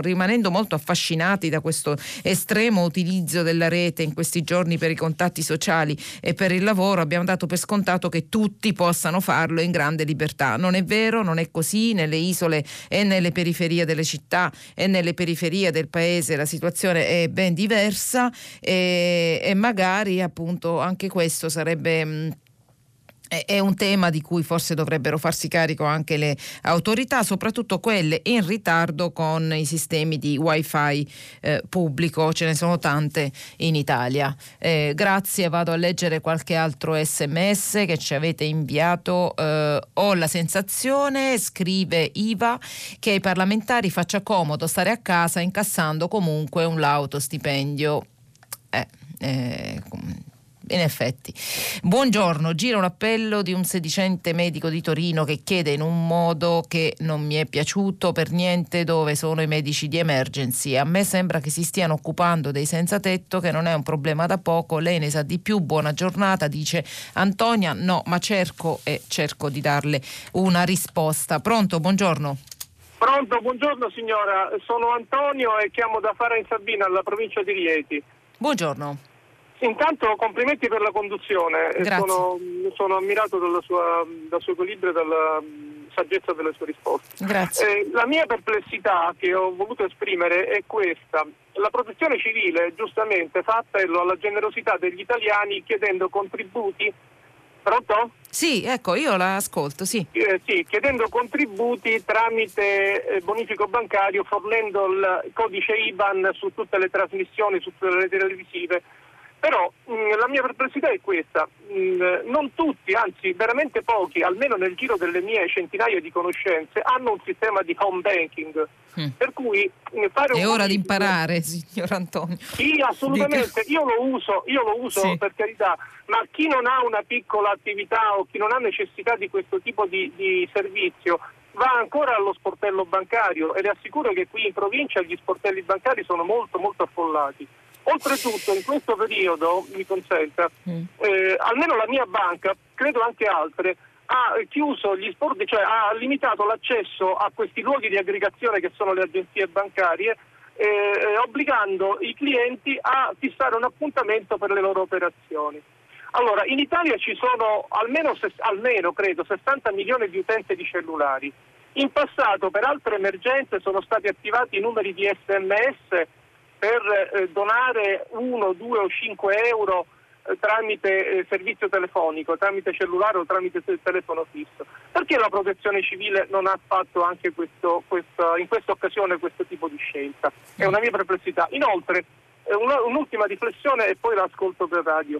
rimanendo molto affascinati da questo estremo utilizzo della rete in questi giorni per i contatti sociali e per il lavoro, abbiamo dato per scontato che tutti possano farlo in grande libertà. Non è vero, non è così. Nelle isole e nelle periferie delle città e nelle periferie del paese la situazione è ben diversa, e magari appunto anche questo è un tema di cui forse dovrebbero farsi carico anche le autorità, soprattutto quelle in ritardo con i sistemi di wifi pubblico. Ce ne sono tante in Italia. Grazie, vado a leggere qualche altro SMS che ci avete inviato. Ho la sensazione, scrive Iva, che ai parlamentari faccia comodo stare a casa incassando comunque un lauto stipendio. In effetti. Buongiorno, gira un appello di un sedicente medico di Torino che chiede in un modo che non mi è piaciuto per niente: dove sono i medici di emergency? A me sembra che si stiano occupando dei senza tetto, che non è un problema da poco. Lei ne sa di più, buona giornata, dice Antonia. No, ma cerco di darle una risposta. Pronto, buongiorno. Pronto, buongiorno signora, sono Antonio e chiamo da Fara in Sabina, alla provincia di Rieti. Buongiorno. Intanto complimenti per la conduzione, sono ammirato dal suo equilibrio e dalla saggezza delle sue risposte. Grazie. La mia perplessità che ho voluto esprimere è questa: la protezione civile giustamente fa appello alla generosità degli italiani chiedendo contributi. Pronto? Sì, ecco, io la ascolto, sì. Sì, chiedendo contributi tramite bonifico bancario, fornendo il codice IBAN su tutte le trasmissioni, su tutte le televisive. Però la mia perplessità è questa, non tutti, anzi veramente pochi, almeno nel giro delle mie centinaia di conoscenze, hanno un sistema di home banking, per cui fare è ora di imparare, signor Antonio. Sì, assolutamente, io lo uso sì, per carità, ma chi non ha una piccola attività o chi non ha necessità di questo tipo di servizio va ancora allo sportello bancario, e le assicuro che qui in provincia gli sportelli bancari sono molto molto affollati. Oltretutto in questo periodo, mi consenta, almeno la mia banca, credo anche altre, ha chiuso gli sport, cioè ha limitato l'accesso a questi luoghi di aggregazione che sono le agenzie bancarie, obbligando i clienti a fissare un appuntamento per le loro operazioni. Allora, in Italia ci sono almeno credo 60 milioni di utenti di cellulari. In passato per altre emergenze sono stati attivati i numeri di SMS per donare 1, 2 o 5 euro tramite servizio telefonico, tramite cellulare o tramite telefono fisso. Perché la protezione civile non ha fatto anche in questa occasione questo tipo di scelta? È una mia perplessità. Inoltre, un'ultima riflessione e poi l'ascolto per radio.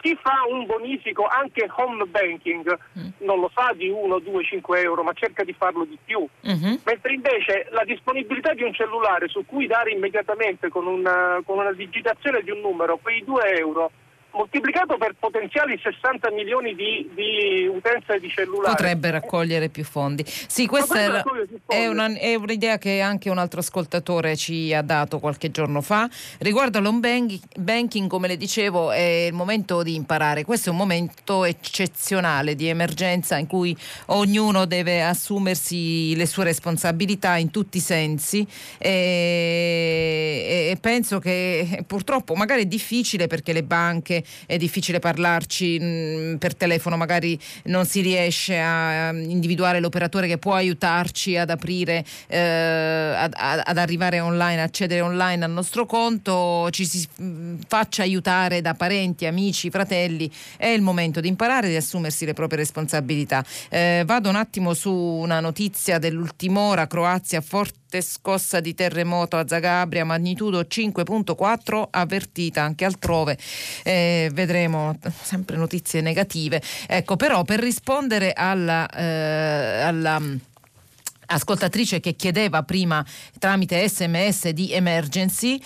Chi fa un bonifico anche home banking non lo fa di 1, 2, 5 euro, ma cerca di farlo di più, mentre invece la disponibilità di un cellulare su cui dare immediatamente con una digitazione di un numero quei 2 euro moltiplicato per potenziali 60 milioni di utenze di cellulare potrebbe raccogliere più fondi. Sì, questa è un'idea che anche un altro ascoltatore ci ha dato qualche giorno fa. Riguardo all'home banking, come le dicevo, è il momento di imparare. Questo è un momento eccezionale di emergenza in cui ognuno deve assumersi le sue responsabilità in tutti i sensi, e penso che purtroppo magari è difficile, perché le banche, è difficile parlarci per telefono, magari non si riesce a individuare l'operatore che può aiutarci ad aprire, ad arrivare online, accedere online al nostro conto. Ci si faccia aiutare da parenti, amici, fratelli. È il momento di imparare e di assumersi le proprie responsabilità. Vado un attimo su una notizia dell'ultima ora. Croazia, forte scossa di terremoto a Zagabria, magnitudo 5.4 avvertita anche altrove. Vedremo sempre notizie negative, ecco. Però per rispondere alla ascoltatrice che chiedeva prima tramite SMS di emergency,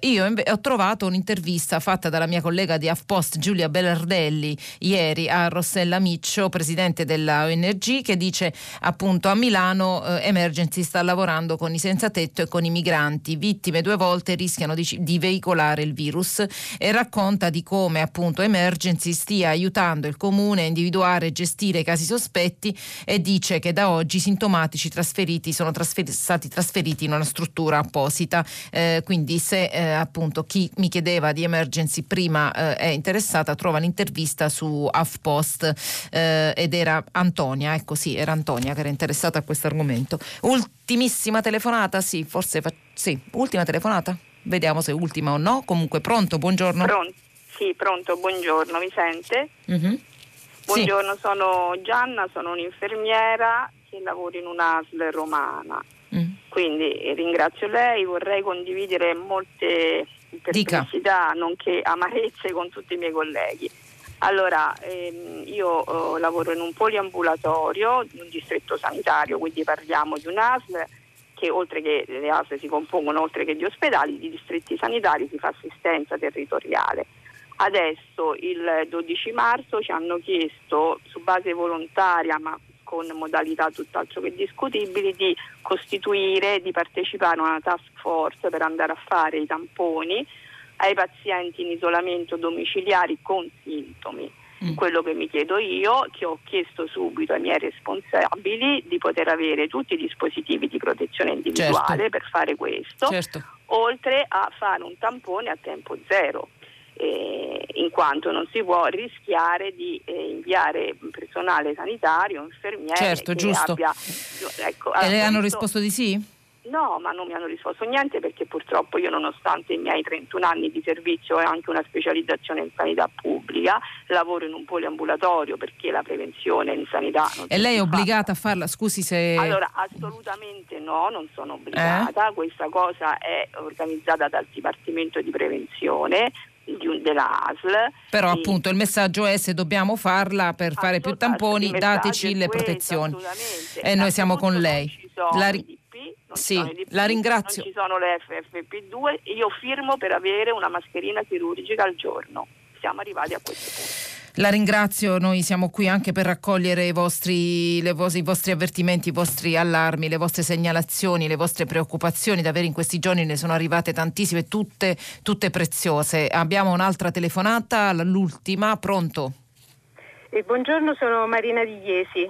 io ho trovato un'intervista fatta dalla mia collega di AFPost Giulia Bellardelli ieri a Rossella Miccio, presidente della ONG, che dice appunto a Milano emergency sta lavorando con i senza tetto e con i migranti, vittime due volte rischiano di veicolare il virus, e racconta di come appunto emergency stia aiutando il comune a individuare e gestire i casi sospetti, e dice che da oggi i sintomatici sono stati trasferiti in una struttura apposita, quindi se appunto chi mi chiedeva di emergency prima è interessata, trova l'intervista su AFPost, ed era Antonia, ecco sì, era Antonia che era interessata a questo argomento. Ultimissima telefonata, sì, forse sì, ultima telefonata, vediamo se ultima o no, comunque pronto, buongiorno. Sì, pronto, buongiorno, mi sente? Mm-hmm. Buongiorno, sì. Sono Gianna, sono un'infermiera e lavoro in un'ASL romana, quindi ringrazio lei, vorrei condividere molte perplessità nonché amarezze con tutti i miei colleghi. Allora, io lavoro in un poliambulatorio, in un distretto sanitario, quindi parliamo di un'ASL che, oltre che le ASL si compongono, oltre che di ospedali, di distretti sanitari, si fa assistenza territoriale. Adesso il 12 marzo ci hanno chiesto, su base volontaria ma con modalità tutt'altro che discutibili, di costituire, di partecipare a una task force per andare a fare i tamponi ai pazienti in isolamento domiciliari con sintomi. Quello che mi chiedo io, che ho chiesto subito ai miei responsabili di poter avere tutti i dispositivi di protezione individuale, certo, per fare questo, certo, oltre a fare un tampone a tempo zero. In quanto non si può rischiare di inviare personale sanitario, infermiere, certo, che giusto abbia, ecco, e lei hanno risposto di sì? No, ma non mi hanno risposto niente, perché purtroppo io, nonostante i miei 31 anni di servizio e anche una specializzazione in sanità pubblica, lavoro in un poliambulatorio, perché la prevenzione in sanità non... E lei è obbligata a farla? Scusi se... Allora, assolutamente no, non sono obbligata. Questa cosa è organizzata dal Dipartimento di Prevenzione della ASL. Però appunto il messaggio è: se dobbiamo farla per fare più tamponi, dateci le protezioni. E noi siamo con lei. La ringrazio. Non ci sono le FFP2, io firmo per avere una mascherina chirurgica al giorno. Siamo arrivati a questo punto. La ringrazio, noi siamo qui anche per raccogliere i vostri avvertimenti, i vostri allarmi, le vostre segnalazioni, le vostre preoccupazioni. Davvero in questi giorni ne sono arrivate tantissime, tutte preziose. Abbiamo un'altra telefonata, l'ultima, pronto? Buongiorno, sono Marina di Iesi.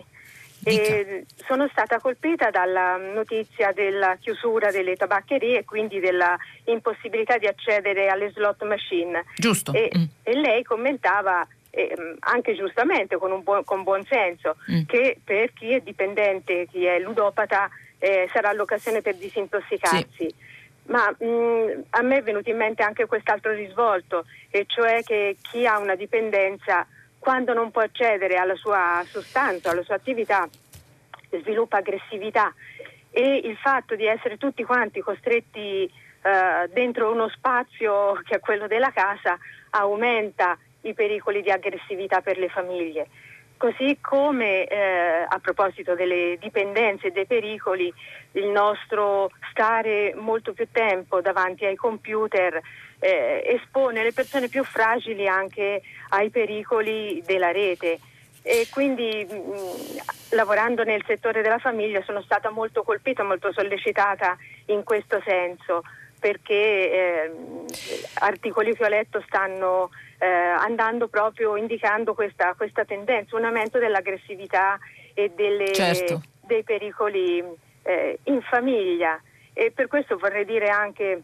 Sono stata colpita dalla notizia della chiusura delle tabaccherie e quindi della impossibilità di accedere alle slot machine. Giusto. E lei commentava, anche giustamente, con buon senso, che per chi è dipendente, chi è ludopata, sarà l'occasione per disintossicarsi. Sì. Ma a me è venuto in mente anche quest'altro risvolto, e cioè che chi ha una dipendenza, quando non può accedere alla sua sostanza, alla sua attività, sviluppa aggressività, e il fatto di essere tutti quanti costretti dentro uno spazio che è quello della casa aumenta i pericoli di aggressività per le famiglie. Così come, a proposito delle dipendenze e dei pericoli, il nostro stare molto più tempo davanti ai computer espone le persone più fragili anche ai pericoli della rete. E quindi, lavorando nel settore della famiglia, sono stata molto colpita, molto sollecitata in questo senso, perché articoli che ho letto stanno andando proprio, indicando questa tendenza, un aumento dell'aggressività e dei pericoli in famiglia. E per questo vorrei dire anche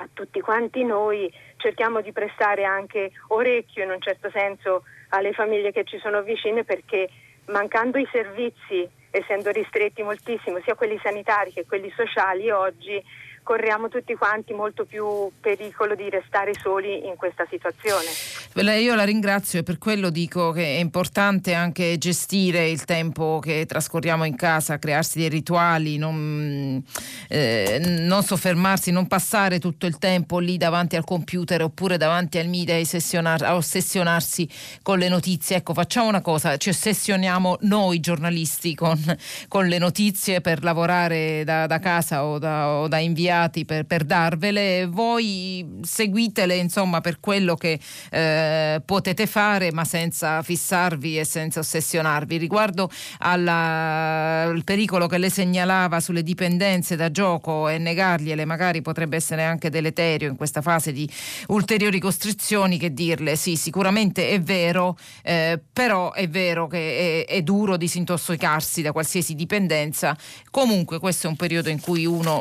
a tutti quanti noi: cerchiamo di prestare anche orecchio, in un certo senso, alle famiglie che ci sono vicine, perché mancando i servizi, essendo ristretti moltissimo, sia quelli sanitari che quelli sociali, oggi corriamo tutti quanti molto più pericolo di restare soli in questa situazione. Io la ringrazio, e per quello dico che è importante anche gestire il tempo che trascorriamo in casa, crearsi dei rituali, non soffermarsi, non passare tutto il tempo lì davanti al computer oppure davanti al media a ossessionarsi con le notizie. Ecco, facciamo una cosa: ci ossessioniamo noi giornalisti con le notizie per lavorare da casa o da inviare per darvele. Voi seguitele, insomma, per quello che potete fare, ma senza fissarvi e senza ossessionarvi. Riguardo al pericolo che le segnalava sulle dipendenze da gioco, e negargliele magari potrebbe essere anche deleterio in questa fase di ulteriori costrizioni, che dirle sì, sicuramente è vero, però è vero che è duro disintossicarsi da qualsiasi dipendenza. Comunque questo è un periodo in cui uno,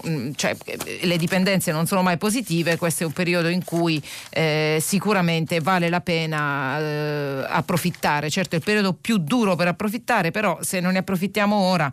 le dipendenze non sono mai positive, questo è un periodo in cui sicuramente vale la pena approfittare. Certo, è il periodo più duro per approfittare, però se non ne approfittiamo ora,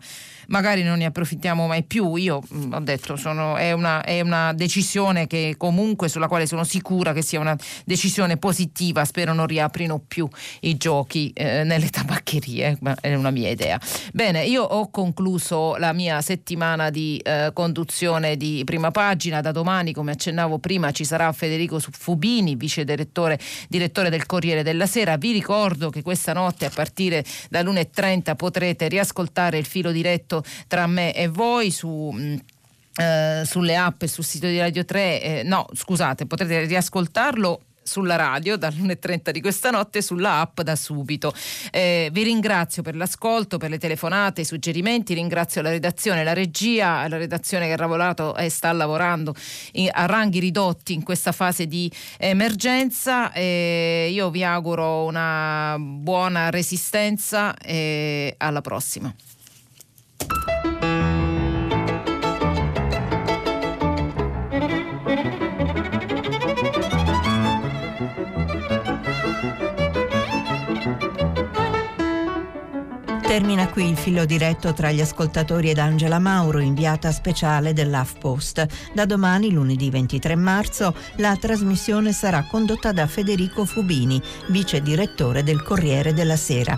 magari non ne approfittiamo mai più. Io ho detto, è una decisione che comunque, sulla quale sono sicura che sia una decisione positiva. Spero non riaprino più i giochi nelle tabaccherie, ma è una mia idea. Bene, io ho concluso la mia settimana di conduzione di Prima Pagina. Da domani, come accennavo prima, ci sarà Federico Fubini, vice direttore del Corriere della Sera. Vi ricordo che questa notte, a partire dall'1:30, potrete riascoltare il filo diretto tra me e voi sulle app e sul sito di Radio 3. Potrete riascoltarlo sulla radio dall'1:30 di questa notte, sulla app da subito. Vi ringrazio per l'ascolto, per le telefonate, i suggerimenti. Ringrazio la redazione, la regia, la redazione che ha lavorato e sta lavorando a ranghi ridotti in questa fase di emergenza. Io vi auguro una buona resistenza e alla prossima. Termina qui il filo diretto tra gli ascoltatori ed Angela Mauro, inviata speciale dell'AFPost. Da domani, lunedì 23 marzo, la trasmissione sarà condotta da Federico Fubini, vice direttore del Corriere della Sera.